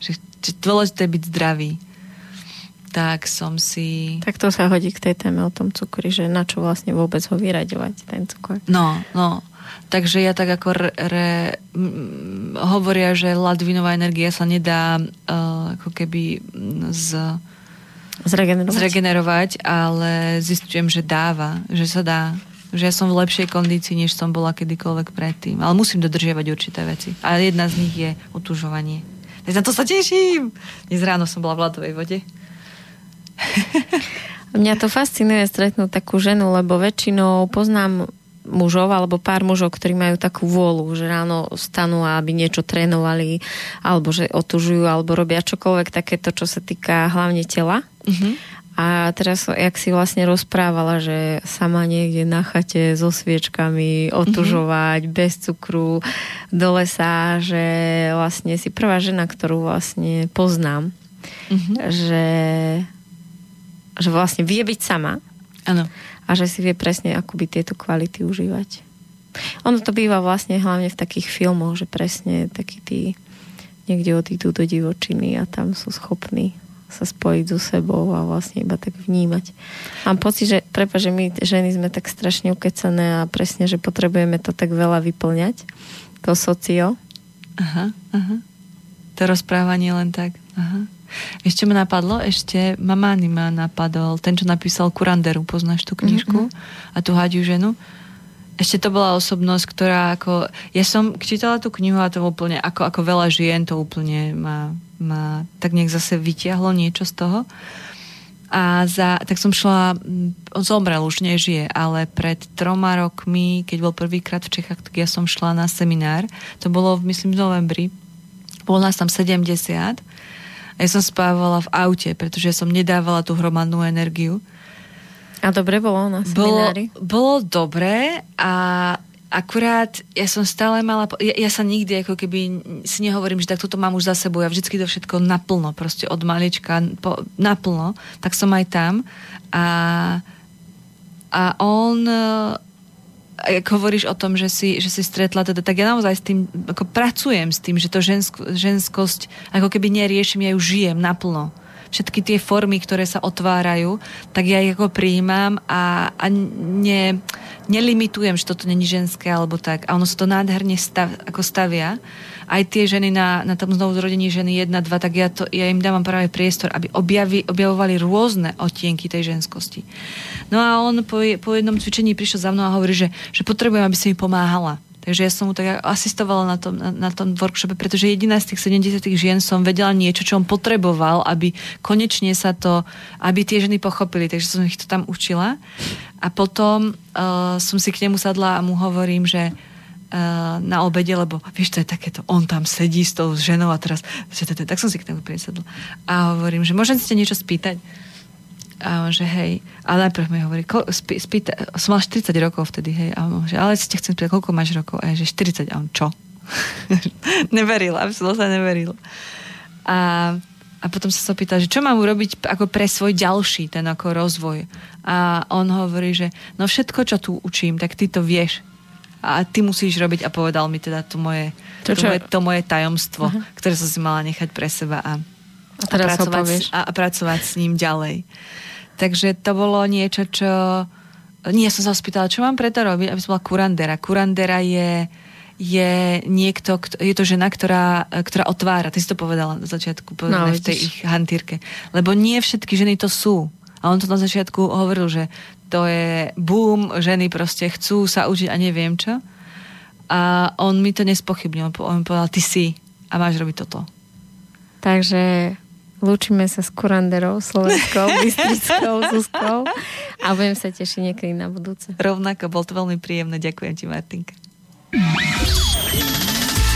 Že dôležité byť zdravý. Tak som si... Tak to sa hodí k tej téme o tom cukri, že na čo vlastne vôbec ho vyraďovať, ten cukor. No. Takže ja tak ako hovoria, že ľadvinová energia sa nedá ako keby zregenerovať, ale zistujem, že dáva, že sa dá. Že ja som v lepšej kondícii, než som bola kedykoľvek predtým. Ale musím dodržiavať určité veci. A jedna z nich je otužovanie. Takže na to sa teším! Dnes ráno som bola v ľadovej vode. Mňa to fascinuje stretnúť takú ženu, lebo väčšinou poznám mužov alebo pár mužov, ktorí majú takú vôľu, že ráno stanú, aby niečo trénovali, alebo že otužujú, alebo robia čokoľvek takéto, čo sa týka hlavne tela. Mm-hmm. A teraz, jak si vlastne rozprávala, že sama niekde na chate so sviečkami otužovať, mm-hmm, bez cukru, do lesa, že vlastne si prvá žena, ktorú vlastne poznám, mm-hmm, že vlastne vie byť sama. Áno. A že si vie presne akoby tieto kvality užívať. Ono to býva vlastne hlavne v takých filmoch, že presne takí tí niekde odídu do divočiny a tam sú schopní sa spojiť so sebou a vlastne iba tak vnímať. Mám pocit, že my ženy sme tak strašne ukecané a presne, že potrebujeme to tak veľa vyplňať. To socio. Aha. To rozprávanie len tak. Aha. Ešte ma napadlo, Mamány ma napadol, ten, čo napísal Kuranderu, poznáš tú knižku, mm-hmm, a tú hádiu ženu. Ešte to bola osobnosť, ktorá ako... Ja som čítala tú knihu a to úplne, ako veľa žien, to úplne ma tak nejak zase vytiahlo niečo z toho. Tak som šla, on zomrel, už nežije, ale pred 3 rokmi, keď bol prvýkrát v Čechách, tak ja som šla na seminár. To bolo, myslím, v novembri. Bolo nás tam 70. A ja som spávala v aute, pretože som nedávala tú hromadnú energiu. A dobre bolo na seminári? Bolo dobré a akurát ja som stále mala... Ja sa nikdy ako keby si nehovorím, že tak toto mám už za sebou. Ja vždycky to všetko naplno, proste od malička naplno. Tak som aj tam. A on... Ak hovoríš o tom, že si stretla teda, tak ja naozaj s tým, ako pracujem s tým, že to ženskosť ako keby neriešim, ja ju žijem naplno. Všetky tie formy, ktoré sa otvárajú, tak ja ich ako prijímam a nelimitujem, že toto není ženské alebo tak. A ono sa to nádherne stavia. Aj tie ženy na tom znovuzrodení ženy 1, 2, tak ja im dávam práve priestor, aby objavovali rôzne odtienky tej ženskosti. No a on po jednom cvičení prišiel za mnou a hovorí, že potrebujem, aby si mi pomáhala. Takže ja som mu tak asistovala na tom workshope, pretože jediná z tých 70 žien som vedela niečo, čo on potreboval, aby konečne aby tie ženy pochopili. Takže som ich to tam učila. A potom som si k nemu sadla a mu hovorím, že na obede, lebo vieš, to je takéto, on tam sedí s tou ženou a teraz... Tak som si k nemu prisadla. A hovorím, že môžem si ťa niečo spýtať? A on, že hej, ale najprv mi hovorí, som mal 40 rokov vtedy, hej, a on, že ale si ťa chcem spýtať, koľko máš rokov? A je, že 40, a on, čo? Neverila, absolútne neverila. A potom som sa pýtal, že čo mám urobiť ako pre svoj ďalší ten ako rozvoj. A on hovorí, že no všetko, čo tu učím, tak ty to vieš. a ty musíš robiť, a povedal mi teda to moje tajomstvo, ktoré som si mala nechať pre seba a pracovať s ním ďalej. Takže to bolo niečo, čo... Nie, som sa spýtala, čo mám preto robiť, aby som bola kurandera. Kurandera je niekto, je to žena, ktorá otvára. Ty si to povedala na začiatku, povedala v tej ich hantírke. Lebo nie všetky ženy to sú. A on to na začiatku hovoril, že to je boom, ženy proste chcú sa učiť a neviem čo. A on mi to nespochybnil. On mi povedal, ty si a máš robiť toto. Takže... Lúčime sa s kuranderou slovenskou, bystrickou, Zuzkou a budem sa tešiť niekedy na budúce. Rovnako, bol to veľmi príjemné. Ďakujem ti, Martinka.